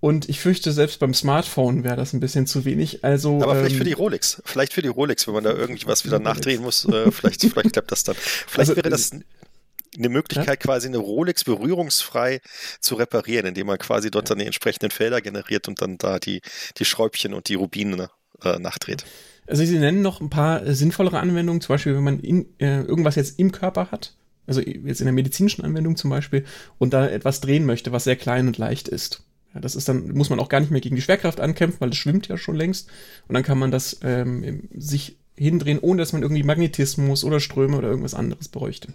Und ich fürchte, selbst beim Smartphone wäre das ein bisschen zu wenig. Also, aber ähm, vielleicht für die Rolex. Vielleicht für die Rolex, wenn man da irgendwie was wieder Rolex. nachdrehen muss. Äh, vielleicht, vielleicht klappt das dann. Vielleicht also, wäre das... eine Möglichkeit, ja? quasi eine Rolex berührungsfrei zu reparieren, indem man quasi dort ja. dann die entsprechenden Felder generiert und dann da die, die Schräubchen und die Rubine äh, nachdreht. Also sie nennen noch ein paar sinnvollere Anwendungen, zum Beispiel, wenn man in, äh, irgendwas jetzt im Körper hat, also jetzt in der medizinischen Anwendung zum Beispiel, und da etwas drehen möchte, was sehr klein und leicht ist. Ja, das ist dann, muss man auch gar nicht mehr gegen die Schwerkraft ankämpfen, weil es schwimmt ja schon längst. Und dann kann man das ähm, sich hindrehen, ohne dass man irgendwie Magnetismus oder Ströme oder irgendwas anderes bräuchte.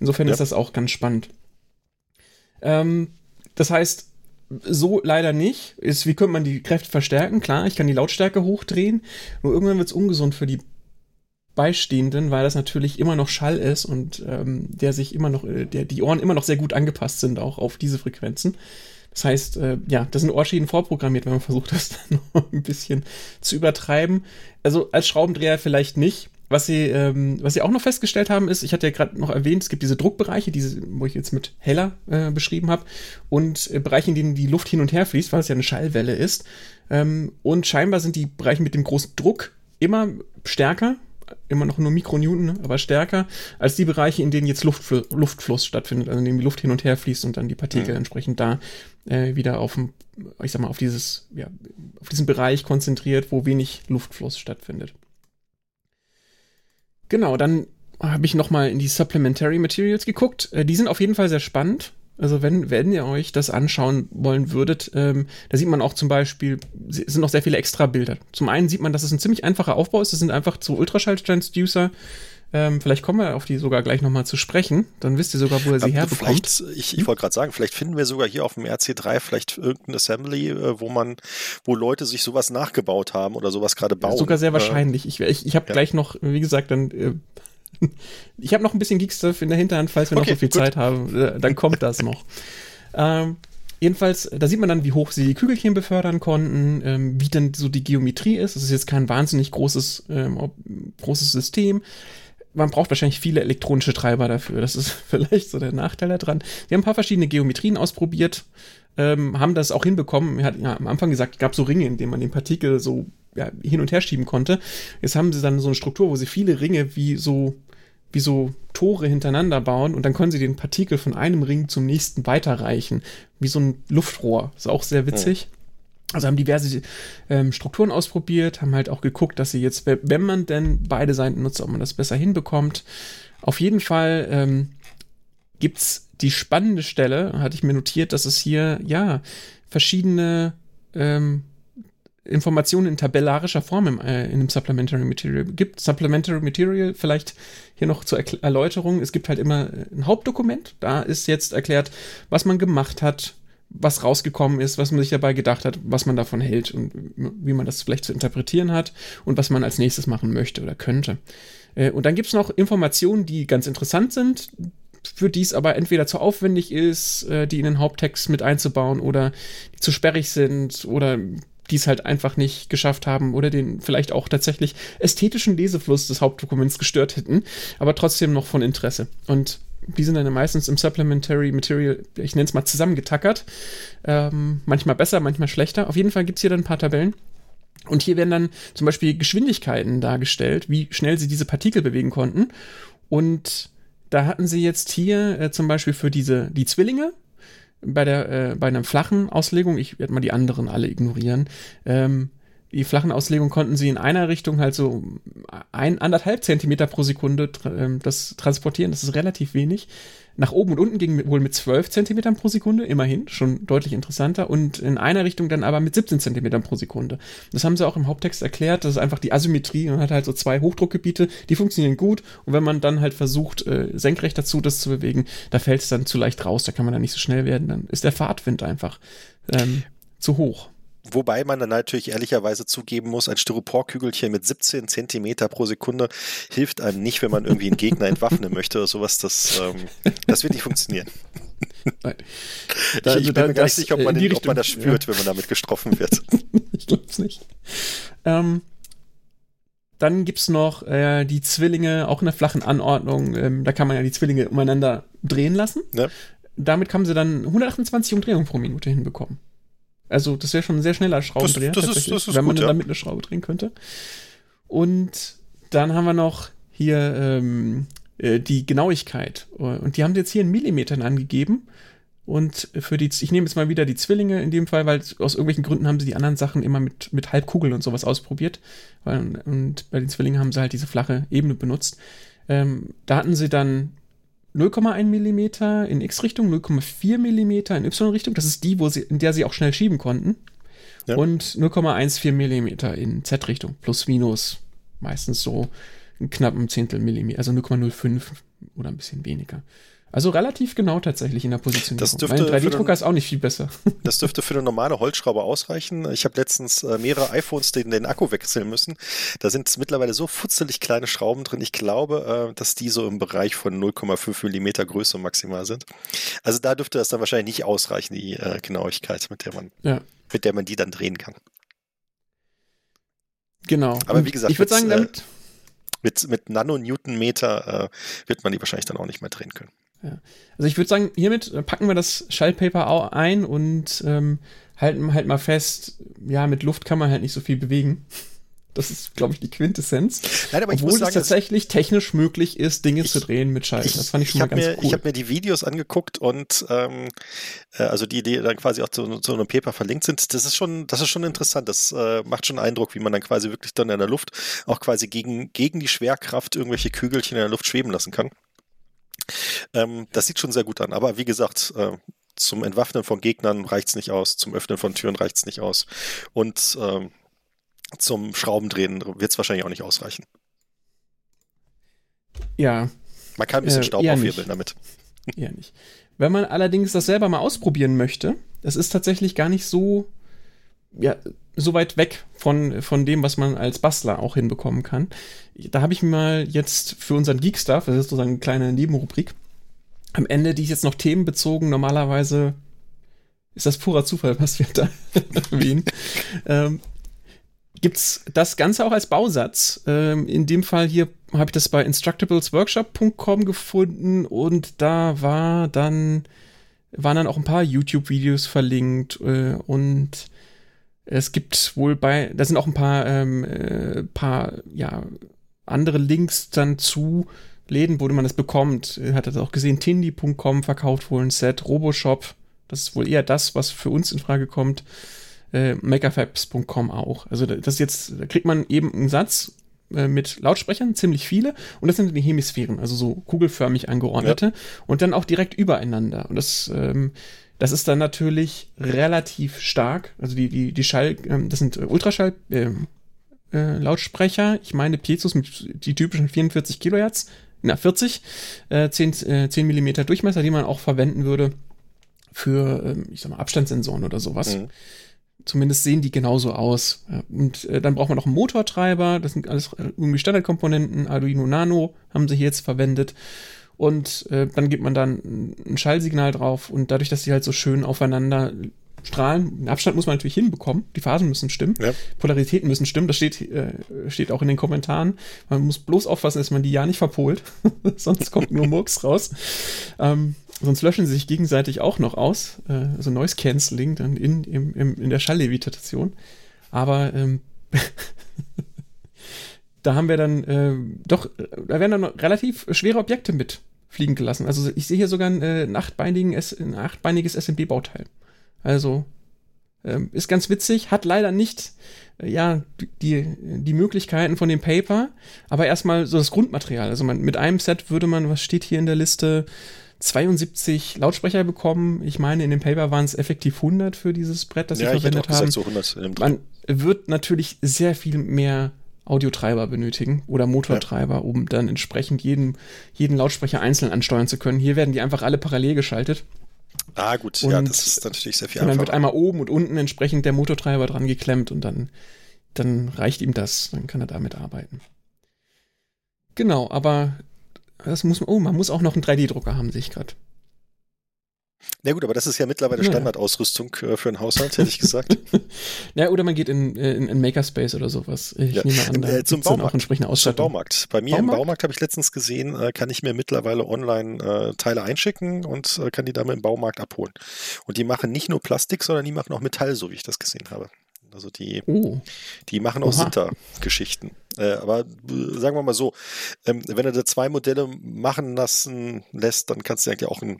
Insofern ja. ist das auch ganz spannend. Ähm, das heißt, so leider nicht. Ist, wie könnte man die Kräfte verstärken? Klar, ich kann die Lautstärke hochdrehen. Nur irgendwann wird es ungesund für die Beistehenden, weil das natürlich immer noch Schall ist und ähm, der sich immer noch, äh, der, die Ohren immer noch sehr gut angepasst sind, auch auf diese Frequenzen. Das heißt, äh, ja, das sind Ohrschäden vorprogrammiert, wenn man versucht, das dann noch ein bisschen zu übertreiben. Also als Schraubendreher vielleicht nicht. Was sie, ähm, was sie auch noch festgestellt haben, ist, ich hatte ja gerade noch erwähnt, es gibt diese Druckbereiche, diese, wo ich jetzt mit heller äh, beschrieben habe, und äh, Bereiche, in denen die Luft hin und her fließt, weil es ja eine Schallwelle ist. Ähm, und scheinbar sind die Bereiche mit dem großen Druck immer stärker, immer noch nur Mikronewton, aber stärker, als die Bereiche, in denen jetzt Luftfl- Luftfluss stattfindet, also in denen die Luft hin und her fließt und dann die Partikel mhm. entsprechend da äh, wieder auf, ich sag mal, auf dieses, ja, auf diesen Bereich konzentriert, wo wenig Luftfluss stattfindet. Genau, dann habe ich nochmal in die Supplementary Materials geguckt. Die sind auf jeden Fall sehr spannend. Also wenn, wenn ihr euch das anschauen wollen würdet, ähm, da sieht man auch zum Beispiel, sind noch sehr viele extra Bilder. Zum einen sieht man, dass es ein ziemlich einfacher Aufbau ist. Das sind einfach so Ultraschalltransducer. Ähm, vielleicht kommen wir auf die sogar gleich nochmal zu sprechen. Dann wisst ihr sogar, wo ihr sie ähm, herbekommt. Ich, ich wollte gerade sagen, vielleicht finden wir sogar hier auf dem R C drei vielleicht irgendein Assembly, äh, wo man, wo Leute sich sowas nachgebaut haben oder sowas gerade bauen. Ja, sogar sehr wahrscheinlich. Äh, ich ich, ich habe ja. gleich noch, wie gesagt, dann... Äh, Ich habe noch ein bisschen Geek-Stuff in der Hinterhand, falls wir okay, noch so viel gut. Zeit haben, dann kommt das noch. ähm, jedenfalls, da sieht man dann, wie hoch sie die Kügelchen befördern konnten, ähm, wie dann so die Geometrie ist. Es ist jetzt kein wahnsinnig großes, ähm, großes System. Man braucht wahrscheinlich viele elektronische Treiber dafür. Das ist vielleicht so der Nachteil daran. Wir haben ein paar verschiedene Geometrien ausprobiert, ähm, haben das auch hinbekommen. Wir hatten ja am Anfang gesagt, es gab so Ringe, in denen man den Partikel so ja, hin und her schieben konnte. Jetzt haben sie dann so eine Struktur, wo sie viele Ringe wie so wie so Tore hintereinander bauen und dann können sie den Partikel von einem Ring zum nächsten weiterreichen. Wie so ein Luftrohr. Ist auch sehr witzig. Ja. Also haben diverse ähm, Strukturen ausprobiert, haben halt auch geguckt, dass sie jetzt, wenn man denn beide Seiten nutzt, ob man das besser hinbekommt. Auf jeden Fall ähm, gibt's die spannende Stelle, hatte ich mir notiert, dass es hier, ja, verschiedene ähm, Informationen in tabellarischer Form im, äh, in dem Supplementary Material gibt. Supplementary Material vielleicht hier noch zur Erkl- Erläuterung. Es gibt halt immer ein Hauptdokument. Da ist jetzt erklärt, was man gemacht hat, was rausgekommen ist, was man sich dabei gedacht hat, was man davon hält und wie man das vielleicht zu interpretieren hat und was man als nächstes machen möchte oder könnte. Äh, und dann gibt es noch Informationen, die ganz interessant sind, für die es aber entweder zu aufwendig ist, äh, die in den Haupttext mit einzubauen oder die zu sperrig sind oder die es halt einfach nicht geschafft haben oder den vielleicht auch tatsächlich ästhetischen Lesefluss des Hauptdokuments gestört hätten, aber trotzdem noch von Interesse. Und die sind dann meistens im Supplementary Material, ich nenne es mal, zusammengetackert. Ähm, manchmal besser, manchmal schlechter. Auf jeden Fall gibt es hier dann ein paar Tabellen. Und hier werden dann zum Beispiel Geschwindigkeiten dargestellt, wie schnell sie diese Partikel bewegen konnten. Und da hatten sie jetzt hier äh, zum Beispiel für diese, die Zwillinge, Bei der, äh, bei einer flachen Auslegung, ich werde mal die anderen alle ignorieren, ähm, die flachen Auslegung konnten sie in einer Richtung halt so ein, anderthalb Zentimeter pro Sekunde tra- das transportieren, das ist relativ wenig. Nach oben und unten ging wohl mit zwölf Zentimetern pro Sekunde, immerhin, schon deutlich interessanter, und in einer Richtung dann aber mit siebzehn Zentimetern pro Sekunde. Das haben sie auch im Haupttext erklärt, das ist einfach die Asymmetrie, man hat halt so zwei Hochdruckgebiete, die funktionieren gut, und wenn man dann halt versucht, senkrecht dazu das zu bewegen, da fällt es dann zu leicht raus, da kann man dann nicht so schnell werden, dann ist der Fahrtwind einfach ähm, zu hoch. Wobei man dann natürlich ehrlicherweise zugeben muss, ein Styroporkügelchen mit siebzehn Zentimeter pro Sekunde hilft einem nicht, wenn man irgendwie einen Gegner entwaffnen möchte oder sowas. Das, ähm, das wird nicht funktionieren. Nein. Da, ich, ich also bin da, mir gar nicht sicher, ob man, den, Richtung, ob man das spürt, ja. wenn man damit getroffen wird. Ich glaube es nicht. Ähm, dann gibt es noch äh, die Zwillinge, auch in der flachen Anordnung. Ähm, da kann man ja die Zwillinge umeinander drehen lassen. Ne? Damit haben sie dann hundertachtundzwanzig Umdrehungen pro Minute hinbekommen. Also das wäre schon ein sehr schneller Schraubendreher, das, das ist, das ist wenn man gut, ja. damit eine Schraube drehen könnte. Und dann haben wir noch hier ähm, äh, die Genauigkeit. Und die haben sie jetzt hier in Millimetern angegeben. Und für die, ich nehme jetzt mal wieder die Zwillinge in dem Fall, weil aus irgendwelchen Gründen haben sie die anderen Sachen immer mit, mit Halbkugeln und sowas ausprobiert. Und bei den Zwillingen haben sie halt diese flache Ebene benutzt. Ähm, da hatten sie dann null Komma eins Millimeter in X-Richtung, null Komma vier Millimeter in Y-Richtung. Das ist die, wo sie, in der sie auch schnell schieben konnten. Ja. Und null Komma eins vier Millimeter in Z-Richtung. Plus, minus. Meistens so einen knappen Zehntel Millimeter. Also null Komma null fünf oder ein bisschen weniger. Also relativ genau tatsächlich in der Positionierung. Mein drei D-Drucker ist auch nicht viel besser. Das dürfte für eine normale Holzschraube ausreichen. Ich habe letztens äh, mehrere iPhones den, den Akku wechseln müssen. Da sind mittlerweile so futzelig kleine Schrauben drin. Ich glaube, äh, dass die so im Bereich von null Komma fünf Millimeter Größe maximal sind. Also da dürfte das dann wahrscheinlich nicht ausreichen, die äh, Genauigkeit, mit der man, ja. mit der man die dann drehen kann. Genau. Aber und wie gesagt, ich würde sagen, damit äh, mit, mit Nanonewtonmeter äh, wird man die wahrscheinlich dann auch nicht mehr drehen können. Ja. Also ich würde sagen, hiermit packen wir das Schallpaper auch ein und ähm, halten halt mal fest, ja, mit Luft kann man halt nicht so viel bewegen. Das ist, glaube ich, die Quintessenz. Nein, aber obwohl ich muss sagen, es tatsächlich technisch möglich ist, Dinge ich, zu drehen mit Schalten. Das fand ich schon ich mal ganz mir, cool. Ich habe mir die Videos angeguckt und ähm, äh, also die, die dann quasi auch zu, zu einem Paper verlinkt sind. Das ist schon, das ist schon interessant. Das äh, macht schon Eindruck, wie man dann quasi wirklich dann in der Luft auch quasi gegen, gegen die Schwerkraft irgendwelche Kügelchen in der Luft schweben lassen kann. Ähm, das sieht schon sehr gut an. Aber wie gesagt, äh, zum Entwaffnen von Gegnern reicht's nicht aus. Zum Öffnen von Türen reicht's nicht aus. Und ähm, zum Schraubendrehen wird es wahrscheinlich auch nicht ausreichen. Ja. Man kann ein bisschen äh, Staub aufhebeln damit. Ja, nicht. Wenn man allerdings das selber mal ausprobieren möchte, das ist tatsächlich gar nicht so, ja, so weit weg von, von dem, was man als Bastler auch hinbekommen kann. Da habe ich mir mal jetzt für unseren Geek-Stuff, das ist sozusagen eine kleine Nebenrubrik, am Ende, die ist jetzt noch themenbezogen, normalerweise ist das purer Zufall, was wir da erwähnen. ähm, Gibt's das Ganze auch als Bausatz. Ähm, in dem Fall hier habe ich das bei Instructables Workshop Punkt com gefunden und da war dann, waren dann auch ein paar YouTube-Videos verlinkt äh, und es gibt wohl bei, da sind auch ein paar, ähm, äh, paar ja, andere Links dann zu Läden, wo man das bekommt. Hat das auch gesehen, tindi Punkt com verkauft wohl ein Set, Roboshop, das ist wohl eher das, was für uns in Frage kommt. Äh, maker fabs Punkt com auch. Also das jetzt, da kriegt man eben einen Satz äh, mit Lautsprechern, ziemlich viele, und das sind die Hemisphären, also so kugelförmig angeordnete, ja, und dann auch direkt übereinander. Und das, ähm, das ist dann natürlich relativ stark. Also die, die, die Schall, ähm, das sind Ultraschall äh, äh, Lautsprecher. Ich meine Piezus mit die typischen vierundvierzig Kilohertz, na vierzig, äh, zehn Millimeter Durchmesser, die man auch verwenden würde für, ähm, ich sag mal, Abstandssensoren oder sowas. Mhm. Zumindest sehen die genauso aus. Und äh, dann braucht man noch einen Motortreiber. Das sind alles irgendwie Standardkomponenten. Arduino Nano haben sie hier jetzt verwendet. Und äh, dann gibt man dann ein Schallsignal drauf. Und dadurch, dass die halt so schön aufeinander strahlen, den Abstand muss man natürlich hinbekommen. Die Phasen müssen stimmen. Ja. Polaritäten müssen stimmen. Das steht, äh, steht auch in den Kommentaren. Man muss bloß aufpassen, dass man die ja nicht verpolt. Sonst kommt nur Murks raus. Ähm, Sonst löschen sie sich gegenseitig auch noch aus. Also Noise Cancelling dann in, im, im, in der Schalllevitation. Aber ähm, da haben wir dann äh, doch, da werden dann noch relativ schwere Objekte mit fliegen gelassen. Also ich sehe hier sogar ein, ein, achtbeinigen, ein achtbeiniges S M D-Bauteil. Also ähm, ist ganz witzig, hat leider nicht äh, ja, die, die Möglichkeiten von dem Paper, aber erstmal so das Grundmaterial. Also man, mit einem Set würde man, was steht hier in der Liste, zweiundsiebzig Lautsprecher bekommen. Ich meine, in dem Paper waren es effektiv hundert für dieses Brett, das sie ja, verwendet haben. So hundert in dem Man wird natürlich sehr viel mehr Audiotreiber benötigen oder Motortreiber, ja, um dann entsprechend jeden, jeden Lautsprecher einzeln ansteuern zu können. Hier werden die einfach alle parallel geschaltet. Ah gut, und ja, das ist natürlich sehr viel einfacher. Dann wird einmal oben und unten entsprechend der Motortreiber dran geklemmt und dann, dann reicht ihm das. Dann kann er damit arbeiten. Genau, aber das muss man, oh, man muss auch noch einen drei D-Drucker haben, sehe ich gerade. Na gut, aber das ist ja mittlerweile naja. Standardausrüstung äh, für einen Haushalt, hätte ich gesagt. Ja, oder man geht in einen Makerspace oder sowas. Ich ja. nehme an, da äh, zum Baumarkt. Entsprechende Ausstattung. Zum Baumarkt. Bei mir Baumarkt? im Baumarkt habe ich letztens gesehen, äh, kann ich mir mittlerweile online äh, Teile einschicken und äh, kann die damit im Baumarkt abholen. Und die machen nicht nur Plastik, sondern die machen auch Metall, so wie ich das gesehen habe. Also die, oh. die machen auch Sinter-Geschichten. Äh, aber äh, sagen wir mal so, ähm, wenn du da zwei Modelle machen lassen lässt, dann kannst du eigentlich auch einen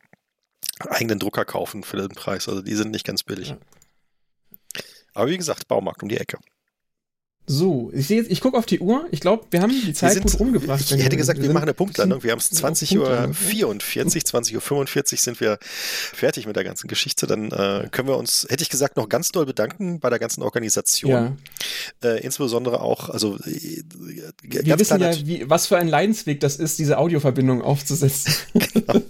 eigenen Drucker kaufen für den Preis. Also die sind nicht ganz billig. Ja. Aber wie gesagt, Baumarkt um die Ecke. So, ich sehe jetzt, ich gucke auf die Uhr. Ich glaube, wir haben die Zeit sind, gut rumgebracht. Ich hätte gesagt, wir, wir machen eine Punktlandung. Wir haben es zwanzig Uhr vierundvierzig, zwanzig Uhr fünfundvierzig sind wir fertig mit der ganzen Geschichte. Dann äh, können wir uns, hätte ich gesagt, noch ganz doll bedanken bei der ganzen Organisation. Ja. Äh, insbesondere auch, also äh, ganz wir wissen ja, wie, was für ein Leidensweg das ist, diese Audioverbindung aufzusetzen. Genau.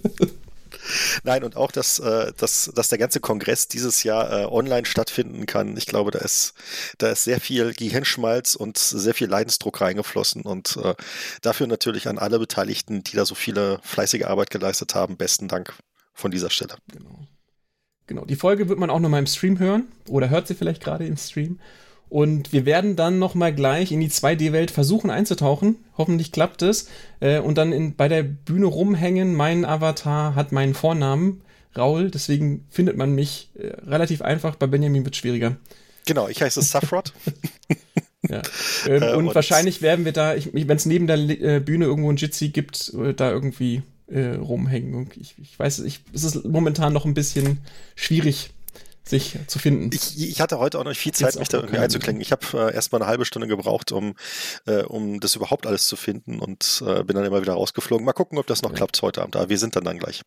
Nein, und auch, dass, dass, dass der ganze Kongress dieses Jahr online stattfinden kann. Ich glaube, da ist, da ist sehr viel Gehirnschmalz und sehr viel Leidensdruck reingeflossen. Und dafür natürlich an alle Beteiligten, die da so viele fleißige Arbeit geleistet haben, besten Dank von dieser Stelle. Genau. Genau. Die Folge wird man auch nochmal im Stream hören oder hört sie vielleicht gerade im Stream. Und wir werden dann nochmal gleich in die zwei D-Welt versuchen einzutauchen. Hoffentlich klappt es. Äh, und dann in, bei der Bühne rumhängen. Mein Avatar hat meinen Vornamen, Raul. Deswegen findet man mich äh, relativ einfach. Bei Benjamin wird es schwieriger. Genau, ich heiße Safrod. Ja. Ähm, äh, und, und wahrscheinlich werden wir da, wenn es neben der äh, Bühne irgendwo ein Jitsi gibt, äh, da irgendwie äh, rumhängen. Und ich, ich weiß, ich, es ist momentan noch ein bisschen schwierig, sich zu finden. Ich, ich hatte heute auch noch viel Zeit, mich da irgendwie einzuklinken. Ich habe äh, erstmal eine halbe Stunde gebraucht, um, äh, um das überhaupt alles zu finden und äh, bin dann immer wieder rausgeflogen. Mal gucken, ob das noch ja. klappt heute Abend. Aber wir sind dann dann gleich.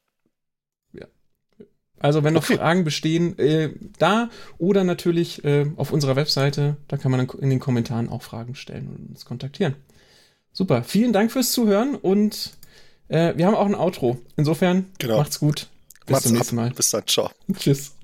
Ja. Also wenn noch okay. Fragen bestehen, äh, da oder natürlich äh, auf unserer Webseite, da kann man dann in den Kommentaren auch Fragen stellen und uns kontaktieren. Super, vielen Dank fürs Zuhören und äh, wir haben auch ein Outro. Insofern, genau. Macht's gut. Bis macht's zum nächsten ab. Mal. Bis dann, ciao. Tschüss.